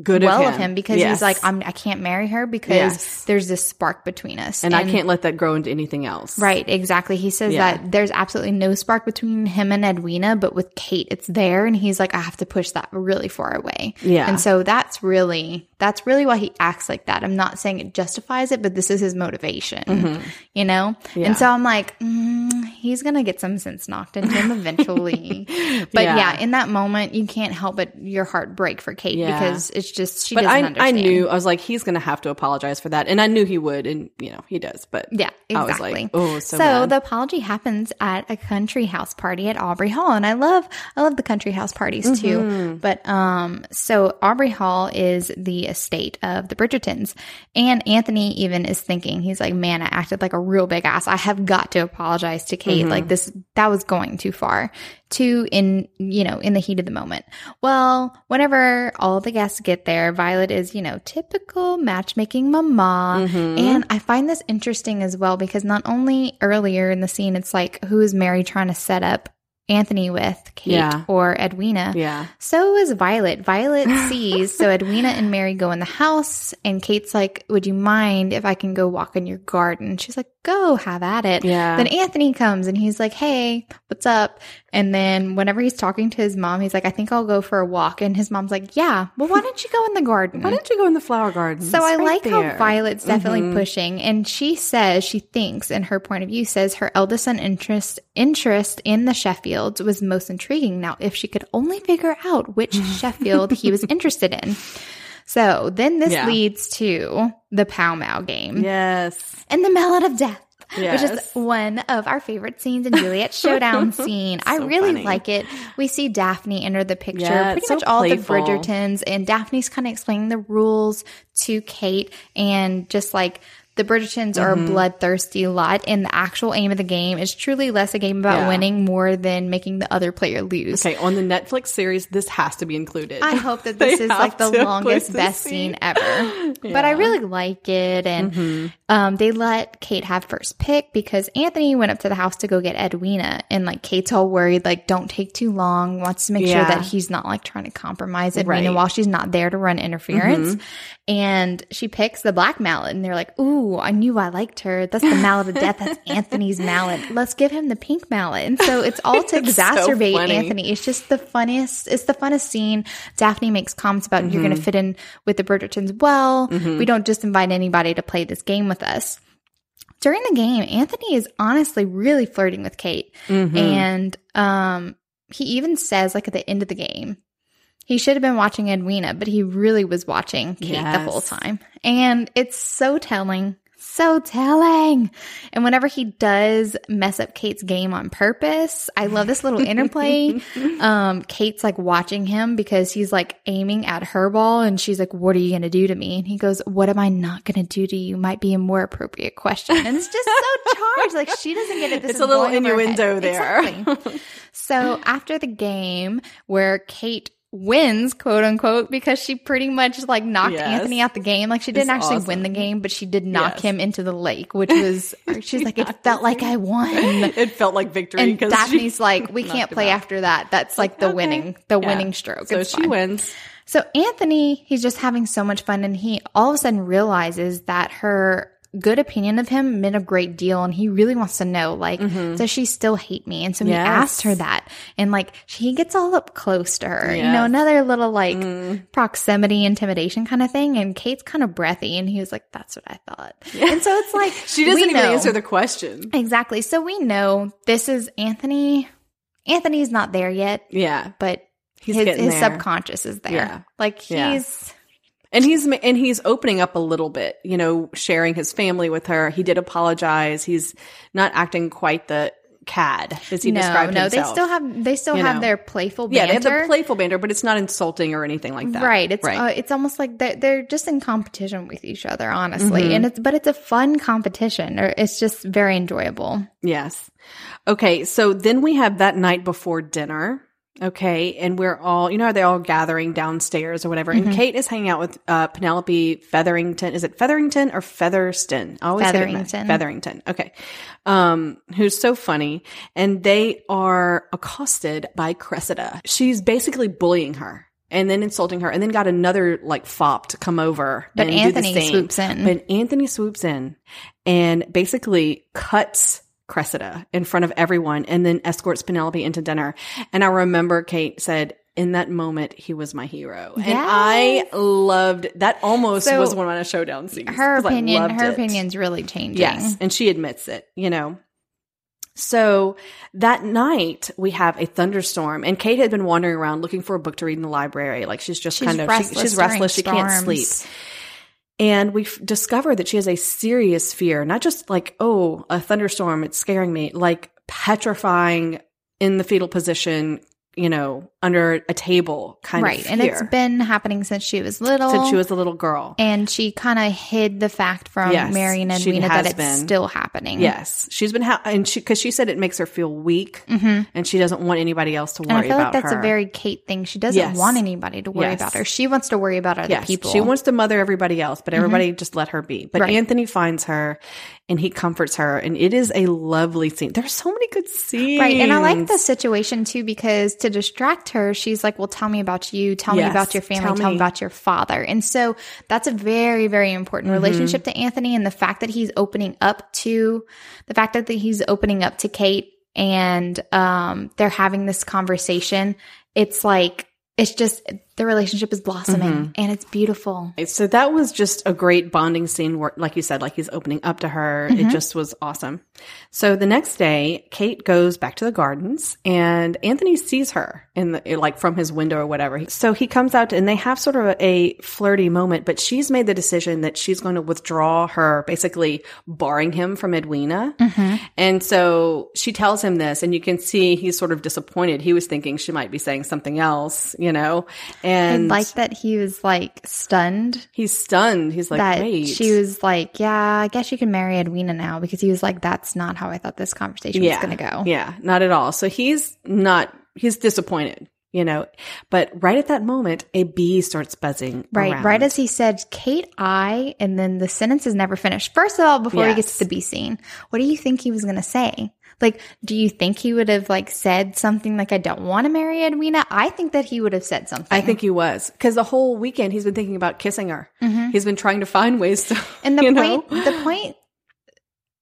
good well of him, of him because yes. he's like, I'm, I can't marry her because yes. there's this spark between us. And, and I can't let that grow into anything else. Right, exactly. He says yeah. that there's absolutely no spark between him and Edwina, but with Kate, it's there. And he's like, I have to push that really far away. Yeah. And so that's really, that's really why he acts like that. I'm not saying it justifies it, but this is his motivation, mm-hmm. you know? Yeah. And so I'm like, mm, he's going to get some sense knocked into him eventually. But yeah. yeah, in that moment, you can't help but your heart break for Kate yeah. because it's just she but doesn't I, understand. I knew I was like he's gonna have to apologize for that, and I knew he would, and you know he does. But yeah, exactly. I was like, oh, so, so the apology happens at a country house party at Aubrey Hall, and I love I love the country house parties mm-hmm. too. But um, so Aubrey Hall is the estate of the Bridgertons, and Anthony even is thinking he's like, man, I acted like a real big ass. I have got to apologize to Kate Kate, mm-hmm. like this, that was going too far too in, you know, in the heat of the moment. Well, whenever all the guests get there, Violet is, you know, typical matchmaking mama. Mm-hmm. And I find this interesting as well, because not only earlier in the scene, it's like, who is Mary trying to set up Anthony with Kate yeah. or Edwina. Yeah. So is Violet. Violet sees. So Edwina and Mary go in the house and Kate's like, would you mind if I can go walk in your garden? She's like, go have at it. Yeah. Then Anthony comes and he's like, hey, what's up? And then whenever he's talking to his mom, he's like, I think I'll go for a walk. And his mom's like, yeah, well, why don't you go in the garden? Why don't you go in the flower garden? So it's I right like there. How Violet's definitely mm-hmm. pushing. And she says, she thinks, in her point of view, says her eldest son interest, interest in the Sheffields was most intriguing. Now, if she could only figure out which Sheffield he was interested in. So then this yeah. leads to the Pow Mow game. Yes. And the Mallet of Death. Yes. Which is one of our favorite scenes in Juliet's showdown scene. So I really funny. Like it. We see Daphne enter the picture, yeah, pretty much so all playful. The Bridgertons, and Daphne's kind of explaining the rules to Kate, and just like the Bridgertons mm-hmm. are a bloodthirsty lot, and the actual aim of the game is truly less a game about yeah. winning more than making the other player lose. Okay, on the Netflix series, this has to be included. I hope that this is like the longest, best scene, scene ever. Yeah. But I really like it, and mm-hmm. um, they let Kate have first pick because Anthony went up to the house to go get Edwina, and like Kate's all worried, like don't take too long, wants to make yeah. sure that he's not like trying to compromise Edwina right. while she's not there to run interference. Mm-hmm. And she picks the black mallet, and they're like, ooh, I knew I liked her. That's the mallet of death. That's Anthony's mallet. Let's give him the pink mallet. And so it's all to it's exacerbate so Anthony. It's just the funniest. It's the funnest scene. Daphne makes comments about mm-hmm. you're going to fit in with the Bridgertons well. Mm-hmm. We don't just invite anybody to play this game with us. During the game, Anthony is honestly really flirting with Kate. Mm-hmm. And um, he even says, like at the end of the game, he should have been watching Edwina, but he really was watching Kate yes. the whole time. And it's so telling. So telling. And whenever he does mess up Kate's game on purpose, I love this little interplay. Um, Kate's like watching him because he's like aiming at her ball and she's like, what are you going to do to me? And he goes, what am I not going to do to you might be a more appropriate question. And it's just so charged. Like she doesn't get it. This it's is a little innuendo there. Exactly. So after the game where Kate wins, quote unquote, because she pretty much like knocked yes. Anthony out the game. Like she didn't it's actually awesome. Win the game, but she did knock yes. him into the lake, which was she's like, it felt like I won. It felt like victory. And Daphne's like, we can't play after that. That's like, like the okay. winning, the yeah. winning stroke. So it's she fun. Wins. So Anthony, he's just having so much fun, and he all of a sudden realizes that her good opinion of him meant a great deal, and he really wants to know, like, mm-hmm. does she still hate me? And so yes. he asked her that, and like he gets all up close to her, yes. you know, another little like mm. proximity intimidation kind of thing. And Kate's kind of breathy, and he was like, "That's what I thought." Yeah. And so it's like she doesn't even know. Answer the question exactly. So we know this is Anthony. Anthony's not there yet, yeah, but he's his, his subconscious is there. Yeah. Like he's. Yeah. And he's and he's opening up a little bit, you know, sharing his family with her. He did apologize. He's not acting quite the cad as he no, described no, himself. No, they still have they still you have know. Their playful banter. Yeah, they have their playful banter, but it's not insulting or anything like that. Right. It's right. Uh, it's almost like they're, they're just in competition with each other, honestly. Mm-hmm. And it's but it's a fun competition, or it's just very enjoyable. Yes. Okay. So then we have that night before dinner. Okay, and we're all, you know, they're all gathering downstairs or whatever, mm-hmm. and Kate is hanging out with uh, Penelope Featherington. Is it Featherington or Featherston? I always Featherington. Featherington, okay, um, who's so funny. And they are accosted by Cressida. She's basically bullying her and then insulting her, and then got another, like, fop to come over but and Anthony do the same. Swoops in. But Anthony swoops in and basically cuts Cressida in front of everyone, and then escorts Penelope into dinner. And I remember Kate said, in that moment, he was my hero. Yes. And I loved that. Almost so was one of my showdown scenes. Her opinion, her it. Opinion's really changing. Yes. And she admits it, you know. So that night we have a thunderstorm, and Kate had been wandering around looking for a book to read in the library. Like she's just she's kind of, restless she, she's restless. She storms. Can't sleep. And we f- discovered that she has a serious fear, not just like, oh, a thunderstorm, it's scaring me, like petrifying in the fetal position, you know, under a table kind right. of fear. Right, and it's been happening since she was little. Since she was a little girl. And she kind of hid the fact from yes, Mary and Edwina that it's been. still happening. Yes. She's been ha- – and she because she said it makes her feel weak mm-hmm. and she doesn't want anybody else to worry about her. And I feel like that's her. a very Kate thing. She doesn't yes. want anybody to worry yes. about her. She wants to worry about other yes. people. She wants to mother everybody else, but everybody mm-hmm. just let her be. But right. Anthony finds her and he comforts her, and it is a lovely scene. There's so many good scenes. Right, and I like the situation too because to distract her, she's like, well, tell me about you, tell yes, me about your family, tell me. tell me about your father. And so that's a very, very important mm-hmm. relationship to Anthony, and the fact that he's opening up to the fact that he's opening up to Kate, and um they're having this conversation. It's like, it's just the relationship is blossoming mm-hmm. and it's beautiful. So that was just a great bonding scene where, like you said, like he's opening up to her. Mm-hmm. It just was awesome. So the next day, Kate goes back to the gardens and Anthony sees her in the, like from his window or whatever. So he comes out and they have sort of a flirty moment, but she's made the decision that she's going to withdraw her, basically barring him from Edwina. Mm-hmm. And so she tells him this, and you can see he's sort of disappointed. He was thinking she might be saying something else, you know? And I like that he was like stunned. He's stunned. He's like, that wait. She was like, yeah, I guess you can marry Edwina now, because he was like, that's not how I thought this conversation yeah. was going to go. Yeah, not at all. So he's not, he's disappointed, you know. But right at that moment, a bee starts buzzing. Right, around. right as he said, Kate, I, and then the sentence is never finished. First of all, before yes. he gets to the bee scene, what do you think he was going to say? Like, do you think he would have, like, said something like, I don't want to marry Edwina? I think that he would have said something. I think he was. Because the whole weekend he's been thinking about kissing her. Mm-hmm. He's been trying to find ways to, And the you point, know? the point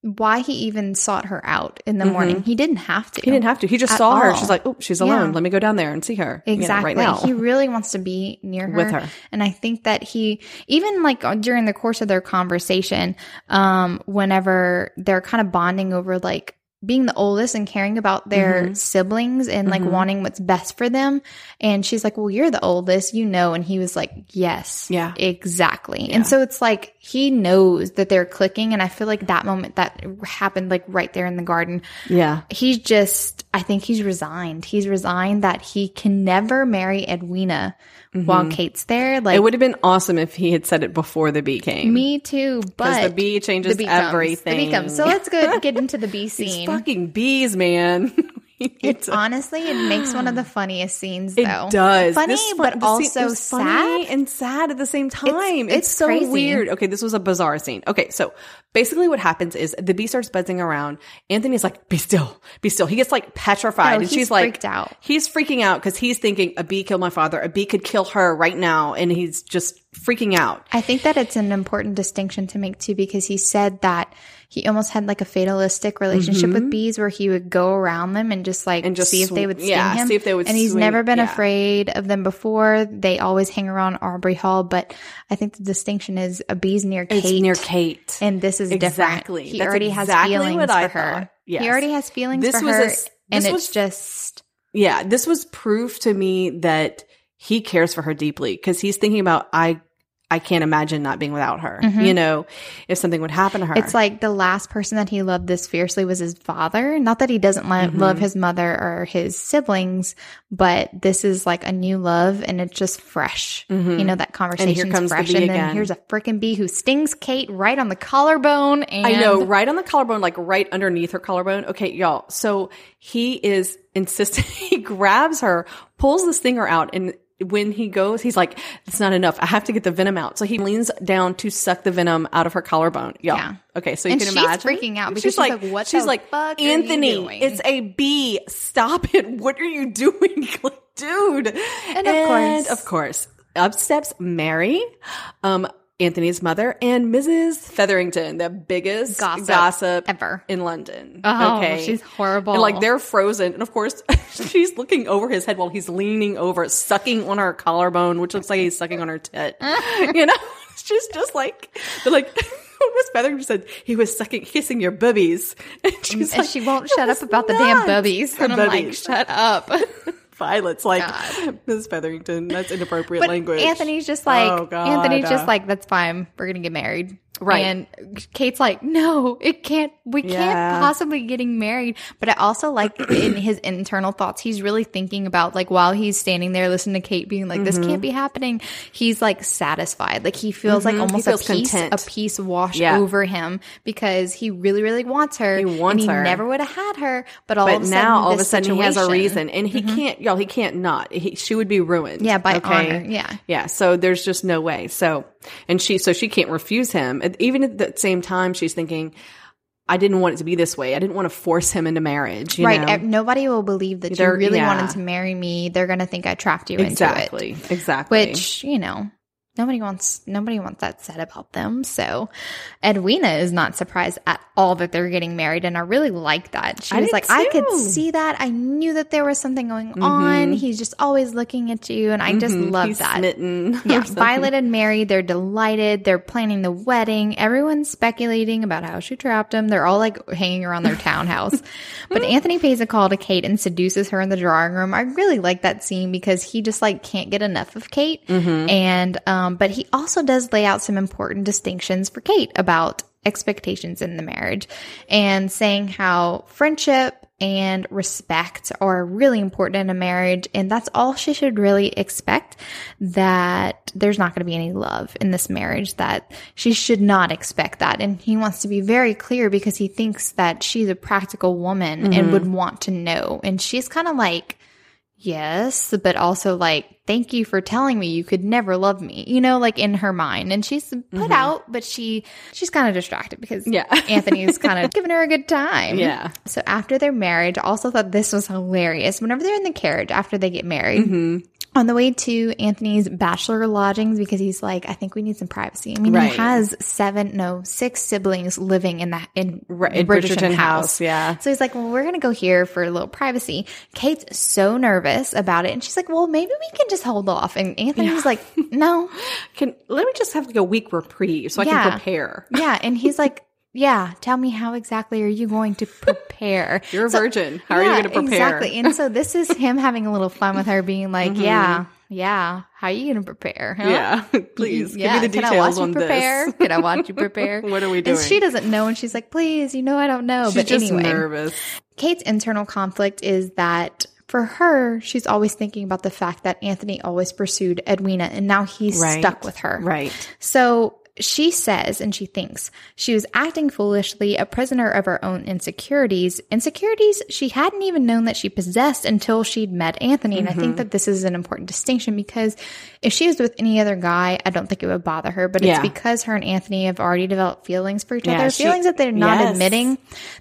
why he even sought her out in the mm-hmm. morning, he didn't have to. He didn't have to. He just saw all. her. She's like, oh, she's alone. Yeah. Let me go down there and see her. Exactly. You know, right now. He really wants to be near her. With her. And I think that he, even like during the course of their conversation, um, whenever they're kind of bonding over, like, being the oldest and caring about their mm-hmm. siblings and like mm-hmm. wanting what's best for them. And she's like, well, you're the oldest, you know. And he was like, yes, yeah, exactly. Yeah. And so it's like, he knows that they're clicking. And I feel like that moment that happened, like right there in the garden. Yeah. He's just, I think he's resigned. He's resigned that he can never marry Edwina mm-hmm. while Kate's there. Like, it would have been awesome if he had said it before the bee came. Me too. But the bee changes the bee everything. The bee comes. So let's go get into the bee scene. Fucking bees, man. It, honestly, it makes one of the funniest scenes, though. It does. Funny, fun- but also sad. Funny and sad at the same time. It's, it's, it's so crazy. Weird. Okay, this was a bizarre scene. Okay, so basically what happens is the bee starts buzzing around. Anthony's like, be still, be still. He gets like petrified. No, and she's like, freaked out. He's freaking out because he's thinking a bee killed my father. A bee could kill her right now. And he's just freaking out. I think that it's an important distinction to make, too, because he said that he almost had like a fatalistic relationship mm-hmm. with bees, where he would go around them and just like and just see sw- if they would sting yeah, him. See if they would. And he's swing. never been yeah. afraid of them before. They always hang around Aubrey Hall, but I think the distinction is a bee's near Kate. It's near Kate, and this is exactly. different. He That's already exactly has feelings what I for her. Yes. He already has feelings this for was her, a, this and was, it's just yeah. This was proof to me that he cares for her deeply, because he's thinking about I. I can't imagine not being without her, mm-hmm. you know, if something would happen to her. It's like the last person that he loved this fiercely was his father. Not that he doesn't lo- mm-hmm. love his mother or his siblings, but this is like a new love, and it's just fresh. Mm-hmm. You know, that conversation is fresh. The and then again. Here's a freaking bee who stings Kate right on the collarbone. And- I know, right on the collarbone, like right underneath her collarbone. Okay, y'all. So he is insisting. He grabs her, pulls the stinger out, and when he goes, he's like, it's not enough. I have to get the venom out. So he leans down to suck the venom out of her collarbone. Y'all. Yeah. Okay. So you and can she's imagine. She's freaking out because she's, she's like, like, what she's the like, fuck Anthony, are you doing? It's a bee. Stop it. What are you doing? Like, dude. And, and of course. of course. Up steps Mary, um, Anthony's mother, and Missus Featherington, the biggest gossip, gossip ever in London. Oh, okay. She's horrible. And like they're frozen. And of course, she's looking over his head while he's leaning over, sucking on her collarbone, which looks like he's sucking on her tit. You know, she's just like, they're like, Miss Featherington said, he was sucking, kissing your boobies. And, she's and like, she won't shut up about the damn boobies. And I'm like, shut up. Violet's like, God. Miss Featherington, that's inappropriate but language. Anthony's just like, oh, God. Anthony's just like, that's fine. We're going to get married. Right. And Kate's like, no, it can't, we yeah. can't possibly be getting married. But I also like in his internal thoughts, he's really thinking about, like, while he's standing there listening to Kate being like, this mm-hmm. can't be happening, he's like satisfied. Like he feels mm-hmm. like almost feels a peace, a peace wash yeah. over him because he really, really wants her. He wants and he her. never would have had her. But all but of a sudden, now all of a sudden situation, he has a reason. And he mm-hmm. can't, y'all, he can't not. He, she would be ruined. Yeah, by okay? honor. Yeah. Yeah. So there's just no way. So, and she, so she can't refuse him. Even at the same time, she's thinking, I didn't want it to be this way. I didn't want to force him into marriage. You right. know? Nobody will believe that They're, you really yeah. wanted to marry me. They're going to think I trapped you exactly. into it. Exactly. Which, you know, nobody wants nobody wants that said about them. So Edwina is not surprised at all that they're getting married. And I really like that. She I was like, too. I could see that. I knew that there was something going mm-hmm. on. He's just always looking at you. And I mm-hmm. just love He's that. Smitten yeah. Violet and Mary, they're delighted. They're planning the wedding. Everyone's speculating about how she trapped him. They're all like hanging around their townhouse. But Anthony pays a call to Kate and seduces her in the drawing room. I really like that scene because he just like can't get enough of Kate. Mm-hmm. And, um, Um, but he also does lay out some important distinctions for Kate about expectations in the marriage and saying how friendship and respect are really important in a marriage. And that's all she should really expect, that there's not going to be any love in this marriage, that she should not expect that. And he wants to be very clear because he thinks that she's a practical woman mm-hmm. and would want to know. And she's kind of like, yes, but also like, thank you for telling me you could never love me, you know, like in her mind. And she's put mm-hmm. out, but she she's kind of distracted because yeah. Anthony's kind of giving her a good time. Yeah. So after their marriage, I also thought this was hilarious. Whenever they're in the carriage after they get married, mm-hmm. on the way to Anthony's bachelor lodgings, because he's like, I think we need some privacy. I mean, right. he has seven, no, six siblings living in the in, right, in Bridgerton, Bridgerton house. house. Yeah. So he's like, well, we're going to go here for a little privacy. Kate's so nervous about it. And she's like, well, maybe we can just hold off. And Anthony's yeah. like, no. can Let me just have like a week reprieve so yeah. I can prepare. Yeah. And he's like, yeah, tell me, how exactly are you going to prepare? You're so, a virgin. How yeah, are you going to prepare? Exactly. And so this is him having a little fun with her being like, mm-hmm. yeah, yeah, how are you going to prepare? Huh? Yeah, please. Yeah, give me the details. Can I watch on you prepare? This. Can I watch you prepare? What are we doing? And she doesn't know. And she's like, please, you know, I don't know. She's but just anyway, nervous. Kate's internal conflict is that for her, she's always thinking about the fact that Anthony always pursued Edwina and now he's right. stuck with her. Right. So she says, and she thinks, she was acting foolishly, a prisoner of her own insecurities. Insecurities she hadn't even known that she possessed until she'd met Anthony. And mm-hmm. I think that this is an important distinction because if she was with any other guy, I don't think it would bother her. But yeah. it's because her and Anthony have already developed feelings for each yeah, other, she, feelings that they're not yes. admitting.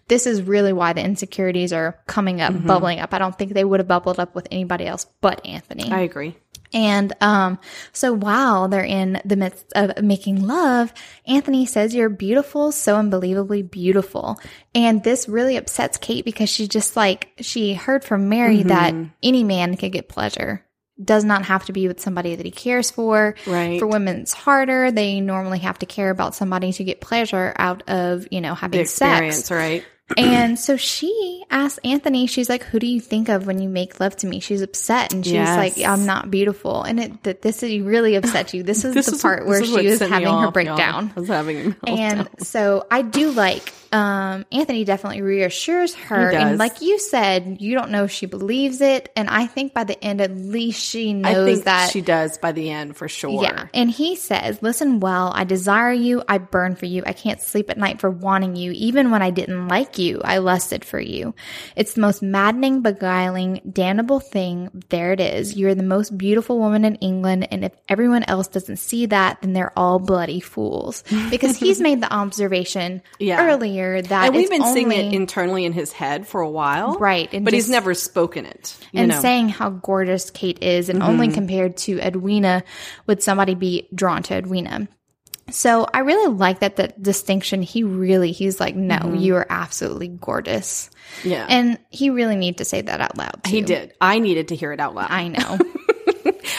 This is really why the insecurities are coming up, mm-hmm. bubbling up. I don't think they would have bubbled up with anybody else but Anthony. I agree. And um, so while they're in the midst of making love, Anthony says, you're beautiful, so unbelievably beautiful. And this really upsets Kate because she just like, she heard from Mary mm-hmm. that any man could get pleasure. Does not have to be with somebody that he cares for. Right. For women, it's harder. They normally have to care about somebody to get pleasure out of, you know, having the experience, sex. Right. And so she asks Anthony, she's like, who do you think of when you make love to me? She's upset. And she's yes. like, I'm not beautiful. And it, that this is really upset you. This is this the is, part where she was having her breakdown. I was having And so I do like, um, Anthony definitely reassures her. And like you said, you don't know if she believes it. And I think by the end, at least she knows I think that. She does by the end for sure. Yeah. And he says, listen, well, I desire you. I burn for you. I can't sleep at night for wanting you. Even when I didn't like you, I lusted for you. It's the most maddening, beguiling, damnable thing. There it is. You're the most beautiful woman in England, and if everyone else doesn't see that, then they're all bloody fools. Because he's made the observation yeah. earlier that and we've it's been only, seeing it internally in his head for a while, right? And but just, he's never spoken it, you and know. saying how gorgeous Kate is, and mm-hmm. only compared to Edwina would somebody be drawn to Edwina. So I really like that, that distinction. He really, he's like, no, mm-hmm. you are absolutely gorgeous. Yeah. And he really needed to say that out loud, too. He did. I needed to hear it out loud. I know.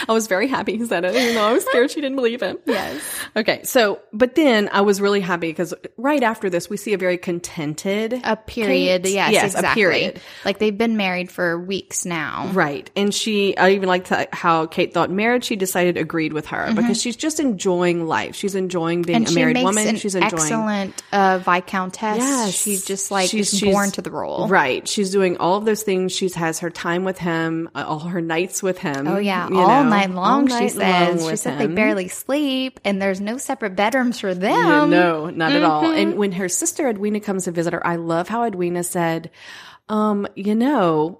I was very happy he said it, even though I was scared she didn't believe him. Yes. Okay. So, but then I was really happy because right after this, we see a very contented a period. Kate. Yes, yes, exactly. A period. Like they've been married for weeks now. Right. And she, I even liked how Kate thought marriage, she decided agreed with her mm-hmm. because she's just enjoying life. She's enjoying being and a married woman. She's enjoying. Excellent uh, Viscountess. Yes. She's just like she's, she's born to the role. Right. She's doing all of those things. She has her time with him, uh, all her nights with him. Oh, yeah. You all know. night long, all night she says. Long she said him. They barely sleep and there's no separate bedrooms for them. Yeah, no, not mm-hmm. at all. And when her sister Edwina comes to visit her, I love how Edwina said, um, you know...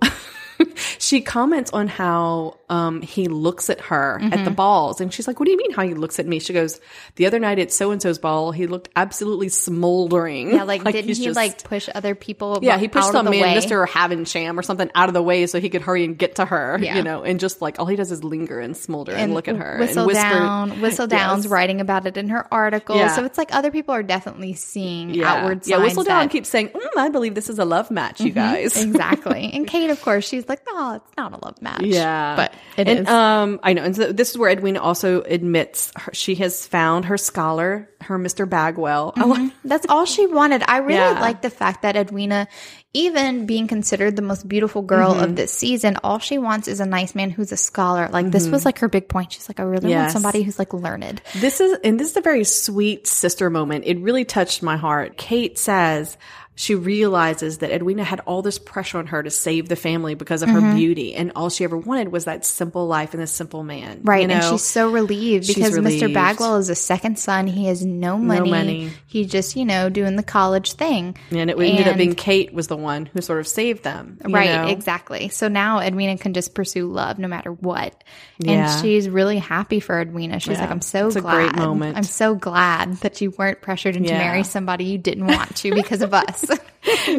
She comments on how um, he looks at her mm-hmm. at the balls. And she's like, what do you mean how he looks at me? She goes, the other night at so-and-soso's ball, he looked absolutely smoldering. Yeah, like, like didn't he just, like push other people Yeah, he pushed some man, way. Mister Havisham or something out of the way so he could hurry and get to her, yeah. you know, and just like all he does is linger and smolder and, and look at her. Whistle and whisper. Down, Whistledown's yes. writing about it in her article. Yeah. So it's like other people are definitely seeing yeah. outward signs. Yeah, Whistledown that- keeps saying, mm, I believe this is a love match, you mm-hmm. guys. Exactly. And Kate, of course, she's like, no, it's not a love match. Yeah. But it and, is. Um, I know. And so this is where Edwina also admits her, she has found her scholar, her Mister Bagwell. Mm-hmm. That's all she wanted. I really yeah. like the fact that Edwina, even being considered the most beautiful girl mm-hmm. of this season, all she wants is a nice man who's a scholar. Like mm-hmm. this was like her big point. She's like, I really yes. want somebody who's like learned. This is, and this is a very sweet sister moment. It really touched my heart. Kate says, she realizes that Edwina had all this pressure on her to save the family because of mm-hmm. her beauty. And all she ever wanted was that simple life and this simple man. Right. You know? And she's so relieved she's because relieved. Mister Bagwell is a second son. He has no money. No money. He just, you know, doing the college thing. And it ended and, up being Kate was the one who sort of saved them. Right. Know? Exactly. So now Edwina can just pursue love no matter what. And yeah. she's really happy for Edwina. She's yeah. like, I'm so it's glad. It's a great moment. I'm so glad that you weren't pressured into yeah. marrying somebody you didn't want to because of us.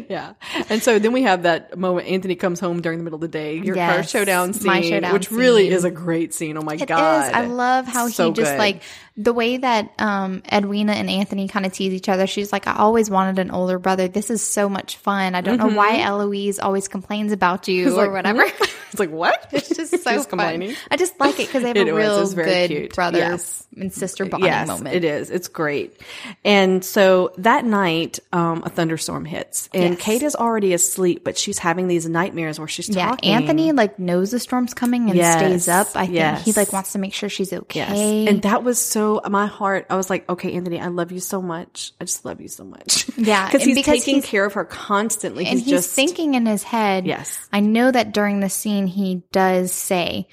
Yeah. And so then we have that moment. Anthony comes home during the middle of the day. Your yes, her showdown scene, my showdown which scene. Really is a great scene. Oh, my it God. Is. I love how so he just good. Like the way that um, Edwina and Anthony kind of tease each other. She's like, I always wanted an older brother. This is so much fun. I don't mm-hmm. know why Eloise always complains about you it's or like, whatever. It's like, what? It's just so She's fun. Complaining. I just like it because they have it a real is, good cute. Brother yes. and sister bonding yes, moment. It is. It's great. And so that night, um, a thunderstorm hits. And yes. Kate is already asleep, but she's having these nightmares where she's yeah, talking. Yeah, Anthony like knows the storm's coming and yes. stays up. I think yes. he like wants to make sure she's okay. Yes. And that was so my heart. I was like, okay, Anthony, I love you so much. I just love you so much. Yeah, because he's because taking he's, care of her constantly, and he's, he's just, thinking in his head. Yes, I know that during the scene he does say.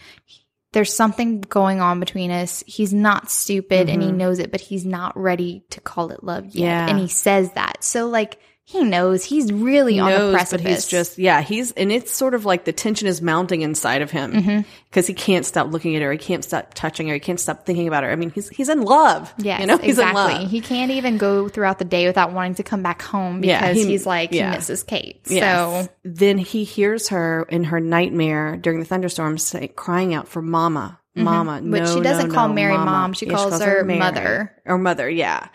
There's something going on between us. He's not stupid mm-hmm. and he knows it, but he's not ready to call it love yet. Yeah. And he says that. So like. He knows. He's really he on knows, the precipice. But he's just, yeah, he's, and it's sort of like the tension is mounting inside of him because mm-hmm. he can't stop looking at her. He can't stop touching her. He can't stop thinking about her. I mean, he's he's in love. Yeah, you know, exactly. He's in love. He can't even go throughout the day without wanting to come back home because yeah, he, he's like, yeah. he misses Kate. Yes. So then he hears her in her nightmare during the thunderstorm say, crying out for mama. Mama, mm-hmm. no, But she doesn't no, call no, Mary mama. Mom. She, yeah, calls she calls her, her mother. Or mother, yeah.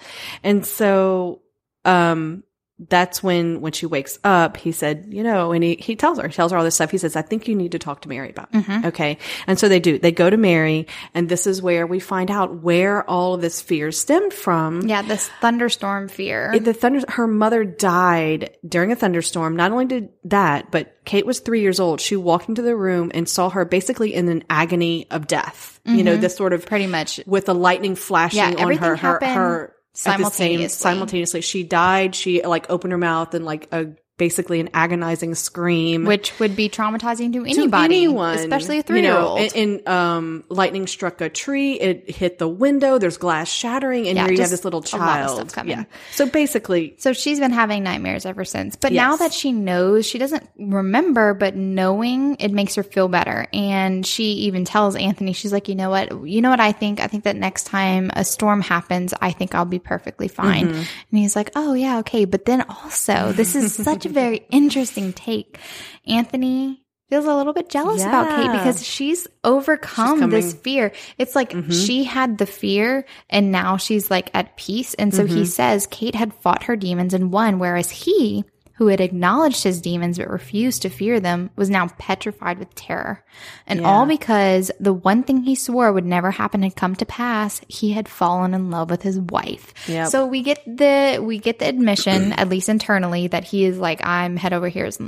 And so, um, that's when, when she wakes up, he said, you know, and he, he tells her, he tells her all this stuff. He says, I think you need to talk to Mary about it. Mm-hmm. Okay. And so they do, they go to Mary, and this is where we find out where all of this fear stemmed from. Yeah. This thunderstorm fear. It, the thunder, her mother died during a thunderstorm. Not only did that, but Kate was three years old. She walked into the room and saw her basically in an agony of death. Mm-hmm. You know, this sort of pretty much with the lightning flashing yeah, on her, her, her, Simultaneously. Same, simultaneously. She died. She like opened her mouth and like a basically an agonizing scream. Which would be traumatizing to anybody. To anyone. Especially a three-year-old. You know, and, and um, lightning struck a tree. It hit the window. There's glass shattering. And yeah, here you have this little child. A lot of stuff coming. Yeah. So basically. So she's been having nightmares ever since. But yes. now that she knows, she doesn't remember, but knowing, it makes her feel better. And she even tells Anthony, she's like, you know what? You know what I think? I think that next time a storm happens, I think I'll be perfectly fine. Mm-hmm. And he's like, oh, yeah, okay. But then also, this is such a very interesting take. Anthony feels a little bit jealous yeah. about Kate because she's overcome she's this fear. It's like mm-hmm. she had the fear and now she's like at peace. And so mm-hmm. he says Kate had fought her demons and won, whereas he who had acknowledged his demons but refused to fear them, was now petrified with terror. And yeah. all because the one thing he swore would never happen had come to pass. He had fallen in love with his wife. Yep. So we get the we get the admission, at least internally, that he is like, I'm head over heels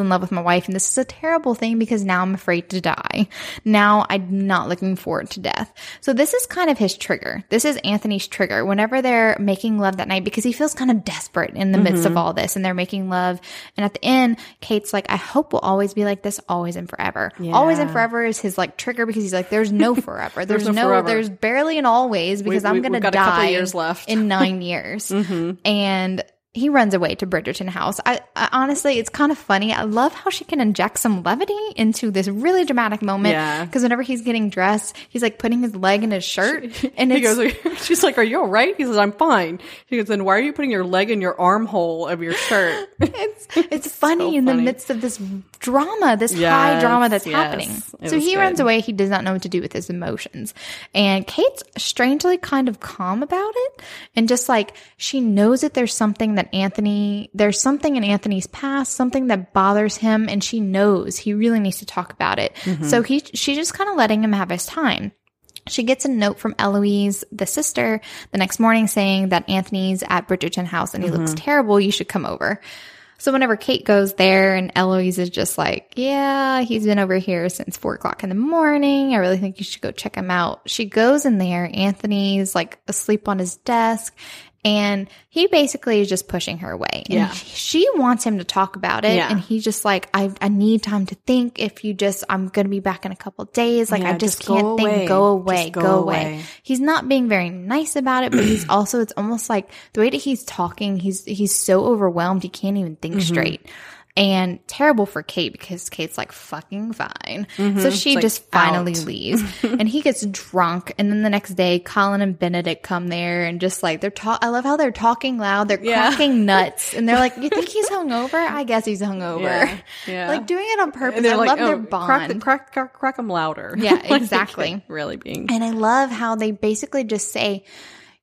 in love with my wife, and this is a terrible thing because now I'm afraid to die. Now I'm not looking forward to death. So this is kind of his trigger. This is Anthony's trigger whenever they're making love that night, because he feels kind of desperate in the mm-hmm. midst of all this, and they're making love. And at the end, Kate's like, I hope we'll always be like this, always and forever. Yeah. Always and forever is his like trigger, because he's like, there's no forever. There's, there's no, forever. There's barely an always, because we, we, I'm going to die years left. in nine years. mm-hmm. And he runs away to Bridgerton House. I, I honestly, it's kind of funny. I love how she can inject some levity into this really dramatic moment. Yeah. Because whenever he's getting dressed, he's like putting his leg in his shirt, she, and he it's, goes, she's like, "Are you all right?" He says, "I'm fine." She goes, "Then why are you putting your leg in your armhole of your shirt?" It's it's, it's funny so in funny. the midst of this drama, this yes, high drama that's yes, happening. So he good. runs away. He does not know what to do with his emotions, and Kate's strangely kind of calm about it, and just like she knows that there's something that. Anthony, there's something in Anthony's past, something that bothers him, and she knows he really needs to talk about it. Mm-hmm. So he, she's just kind of letting him have his time. She gets a note from Eloise, the sister, the next morning saying that Anthony's at Bridgerton House and he mm-hmm. looks terrible. You should come over. So whenever Kate goes there, and Eloise is just like, yeah, he's been over here since four o'clock in the morning. I really think you should go check him out. She goes in there. Anthony's like asleep on his desk. And he basically is just pushing her away. And yeah. she wants him to talk about it. Yeah. And he's just like, I I need time to think. If you just, I'm going to be back in a couple of days. Like, yeah, I just, just can't think. Away. Go away. Go, go away. away. He's not being very nice about it. But he's also, it's almost like the way that he's talking, he's he's so overwhelmed. He can't even think mm-hmm. straight. And terrible for Kate, because Kate's like, fucking fine. Mm-hmm. So she like just out. finally leaves. And he gets drunk. And then the next day, Colin and Benedict come there, and just like, they're talk. I love how they're talking loud. They're yeah. cracking nuts. And they're like, you think he's hungover? I guess he's hungover. Yeah. Yeah. Like doing it on purpose. I like, love oh, their bond. Crack, the, crack, crack, crack them louder. Yeah, exactly. Really being. And I love how they basically just say,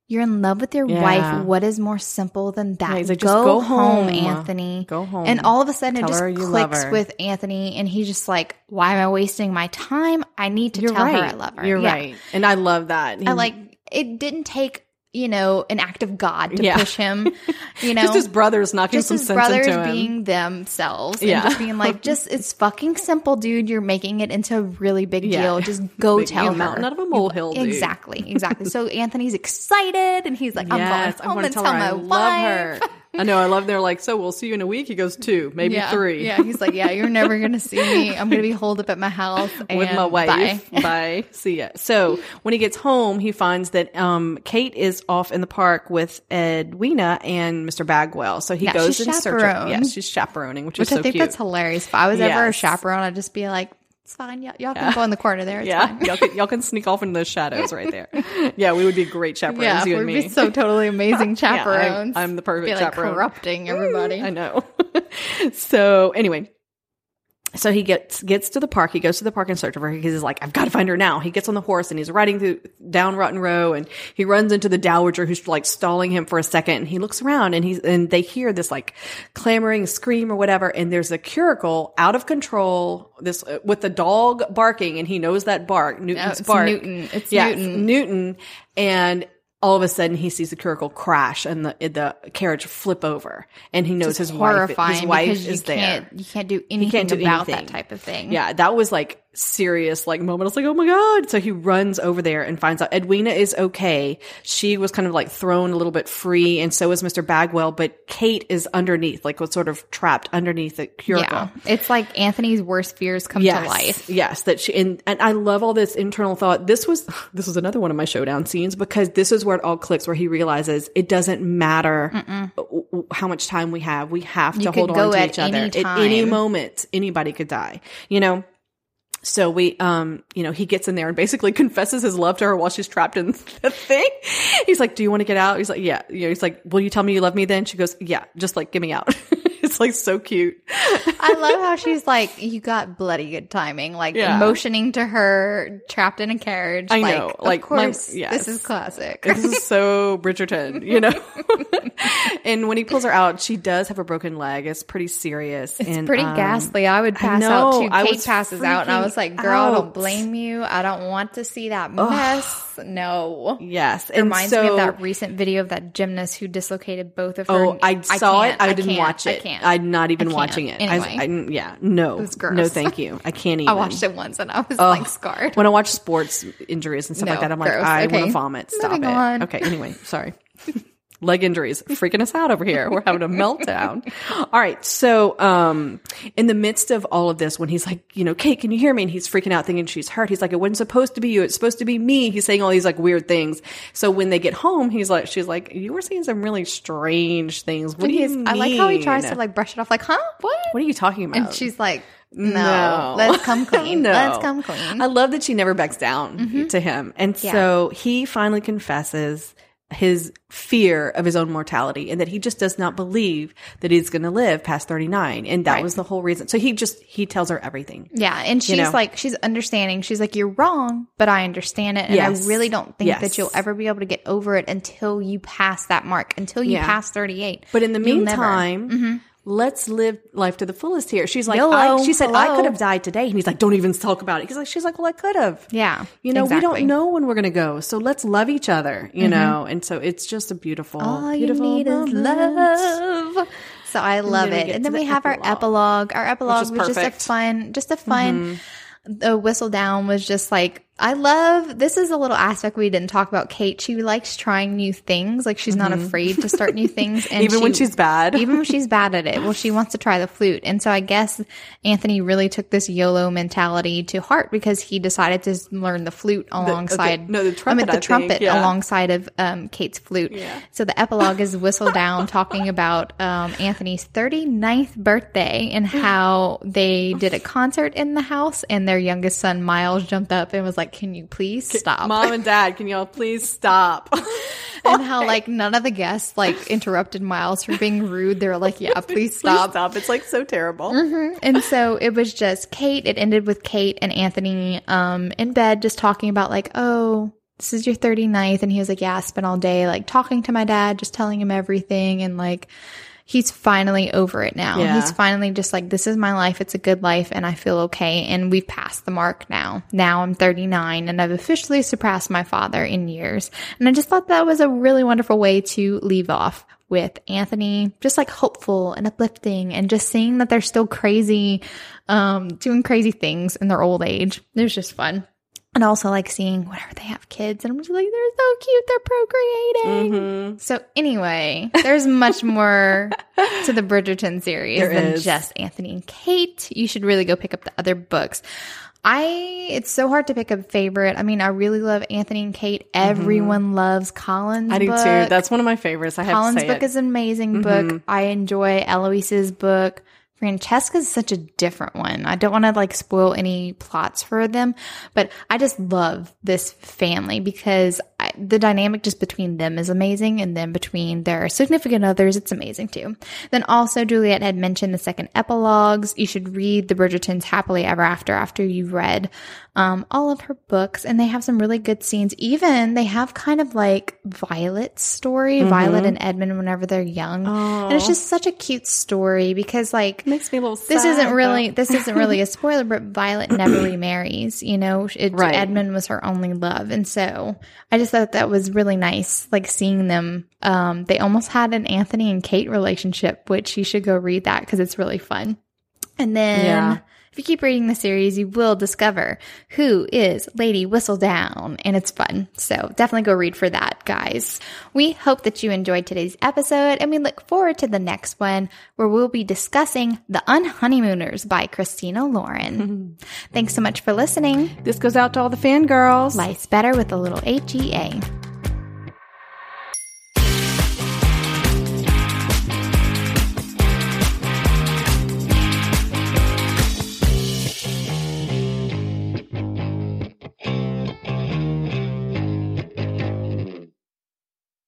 you're in love with your yeah. wife. What is more simple than that? Yeah, he's like, go, just go home, home, Anthony. Go home. And all of a sudden, tell it just clicks with Anthony, and he's just like, why am I wasting my time? I need to You're tell right. her I love her. You're yeah. right. And I love that. He, I like, it didn't take, you know, an act of God to yeah. push him. You know, just his brothers knocking just some his sense brothers into him. Being themselves yeah. and just being like, just it's fucking simple, dude. You're making it into a really big yeah. deal. Just go big tell her. Not of a molehill, dude. Exactly, exactly. So Anthony's excited, and he's like, I'm yes, going home I'm and tell, tell her my I wife. Love her. I know. I love. They're like, so we'll see you in a week. He goes two, maybe yeah, three. Yeah. He's like, yeah, you're never gonna see me. I'm gonna be holed up at my house and with my wife. Bye. Bye. See ya. So when he gets home, he finds that um, Kate is off in the park with Edwina and Mister Bagwell. So he yeah, goes and searches. Yeah, she's chaperoning, which, which is so cute. Which I think that's hilarious. If I was yes. ever a chaperone, I'd just be like, it's fine. Y- y'all yeah. can go in the corner there. It's yeah. fine. Y'all can, y'all can sneak off into those shadows right there. Yeah. We would be great chaperones. Yeah, you and me. We'd be so totally amazing chaperones. Yeah, I'm, I'm the perfect be like chaperone. Corrupting everybody. I know. So anyway. So he gets gets to the park. He goes to the park in search of her. He's like, I've got to find her now. He gets on the horse, and he's riding through down Rotten Row, and he runs into the dowager, who's like stalling him for a second. And he looks around, and he's and they hear this like clamoring scream or whatever. And there's a curricle out of control. This uh, with the dog barking, and he knows that bark, Newton's no, it's bark. Newton. It's yeah, Newton. Newton. And all of a sudden, he sees the curricle crash and the the carriage flip over, and he knows his wife, his wife is there. You can't do anything about that type of thing. Yeah, that was like serious like moment. I was like, oh my God. So he runs over there and finds out Edwina is okay. She was kind of like thrown a little bit free, and so is Mister Bagwell, but Kate is underneath, like was sort of trapped underneath the curricle. Yeah. It's like Anthony's worst fears come yes. to life. Yes. That she and, and I love all this internal thought. This was this was another one of my showdown scenes, because this is where it all clicks, where he realizes it doesn't matter Mm-mm. how much time we have. We have to you hold on to each other. Any at any moment, anybody could die. You know? So we, um, you know, he gets in there and basically confesses his love to her while she's trapped in the thing. He's like, do you want to get out? He's like, yeah. You know, he's like, will you tell me you love me then? She goes, yeah, just like, get me out. It's like so cute. I love how she's like, you got bloody good timing, like yeah. motioning to her trapped in a carriage. I like, know. Of like, course, my, yes. This is classic. This is so Bridgerton, you know? And when he pulls her out, she does have a broken leg. It's pretty serious. It's and, pretty um, ghastly. I would pass I know, out too. I Kate passes out, and I was like, "Girl, out. I don't blame you. I don't want to see that mess." Ugh. No. Yes, it and reminds so, me of that recent video of that gymnast who dislocated both of her. Oh, I, I saw it. I, I didn't watch it. I can't. I'm not even watching it. Anyway, I, I, yeah, no, it was gross. No, thank you. I can't even. I watched it once, and I was Ugh. like scarred. When I watch sports injuries and stuff no, like that, I'm gross. like, I okay. want to vomit. Stop Moving it. On. Okay. Anyway, sorry. Leg injuries freaking us out over here. We're having a meltdown. All right. So, um, in the midst of all of this, when he's like, you know, Kate, can you hear me? And he's freaking out thinking she's hurt. He's like, it wasn't supposed to be you. It's supposed to be me. He's saying all these like weird things. So when they get home, he's like, she's like, you were saying some really strange things. What do you mean? I like how he tries to like brush it off. Like, huh? What? What are you talking about? And she's like, No. no, let's come clean. no. Let's come clean. I love that she never backs down mm-hmm. to him. And yeah. so he finally confesses his fear of his own mortality and that he just does not believe that he's going to live past thirty-nine. And that right. was the whole reason. So he just, he tells her everything. Yeah. And she's you know? like, she's understanding. She's like, you're wrong, but I understand it. And yes. I really don't think yes. that you'll ever be able to get over it until you pass that mark, until you yeah. pass thirty-eight. But in the you'll meantime, never, mm-hmm. let's live life to the fullest here. She's like, I, she said, hello. I could have died today. And he's like, don't even talk about it. He's like, she's like, well, I could have. Yeah. You know, exactly. we don't know when we're going to go. So let's love each other, you mm-hmm. know? And so it's just a beautiful, All beautiful you need is love. So I love and it. And then the we have epilogue. our epilogue. Our epilogue was perfect. just a fun, just a fun, mm-hmm. the whistle down was just like, I love, this is a little aspect we didn't talk about Kate. She likes trying new things. Like she's mm-hmm. not afraid to start new things. And even she, when she's bad. Even when she's bad at it. Well, she wants to try the flute. And so I guess Anthony really took this YOLO mentality to heart because he decided to learn the flute alongside. The, okay. No, the trumpet, I mean, the I trumpet think, yeah. alongside of um, Kate's flute. Yeah. So the epilogue is Whistle Down talking about um, Anthony's thirty-ninth birthday and how they did a concert in the house and their youngest son, Miles, jumped up and was like, Like, can you please stop? Mom and Dad, can y'all please stop? And how like none of the guests like interrupted Miles from being rude. They were like, yeah, please stop. Please stop. It's like so terrible. Mm-hmm. And so it was just Kate. It ended with Kate and Anthony um, in bed just talking about like, oh, this is your thirty-ninth. And he was like, yeah, I spent all day like talking to my dad, just telling him everything. And like, he's finally over it now. Yeah. He's finally just like, this is my life. It's a good life and I feel okay. And we've passed the mark now. Now I'm thirty-nine and I've officially surpassed my father in years. And I just thought that was a really wonderful way to leave off with Anthony, just like hopeful and uplifting and just seeing that they're still crazy, um, doing crazy things in their old age. It was just fun. And also like seeing whenever they have kids and I'm just like, they're so cute. They're procreating. Mm-hmm. So anyway, there's much more to the Bridgerton series there than is. just Anthony and Kate. You should really go pick up the other books. I, it's so hard to pick a favorite. I mean, I really love Anthony and Kate. Everyone mm-hmm. loves Colin's book. I do book. too. That's one of my favorites. I Colin's have to say Colin's book it. is an amazing mm-hmm. book. I enjoy Eloise's book. Francesca's such a different one. I don't want to like spoil any plots for them, but I just love this family because I, the dynamic just between them is amazing. And then between their significant others, it's amazing too. Then also Juliette had mentioned the second epilogues. You should read the Bridgertons happily ever after, after you've read um, all of her books. And they have some really good scenes. Even they have kind of like Violet's story, mm-hmm. Violet and Edmund whenever they're young. Aww. And it's just such a cute story because like, makes me a little sad. This isn't really this isn't really a spoiler, but Violet never remarries. You know, it, right. Edmund was her only love, and so I just thought that was really nice. Like seeing them, um, they almost had an Anthony and Kate relationship, which you should go read that because it's really fun. And then. Yeah. If you keep reading the series, you will discover who is Lady Whistledown, and it's fun. So definitely go read for that, guys. We hope that you enjoyed today's episode, and we look forward to the next one where we'll be discussing The Unhoneymooners by Christina Lauren. Thanks so much for listening. This goes out to all the fangirls. Life's better with a little H E A.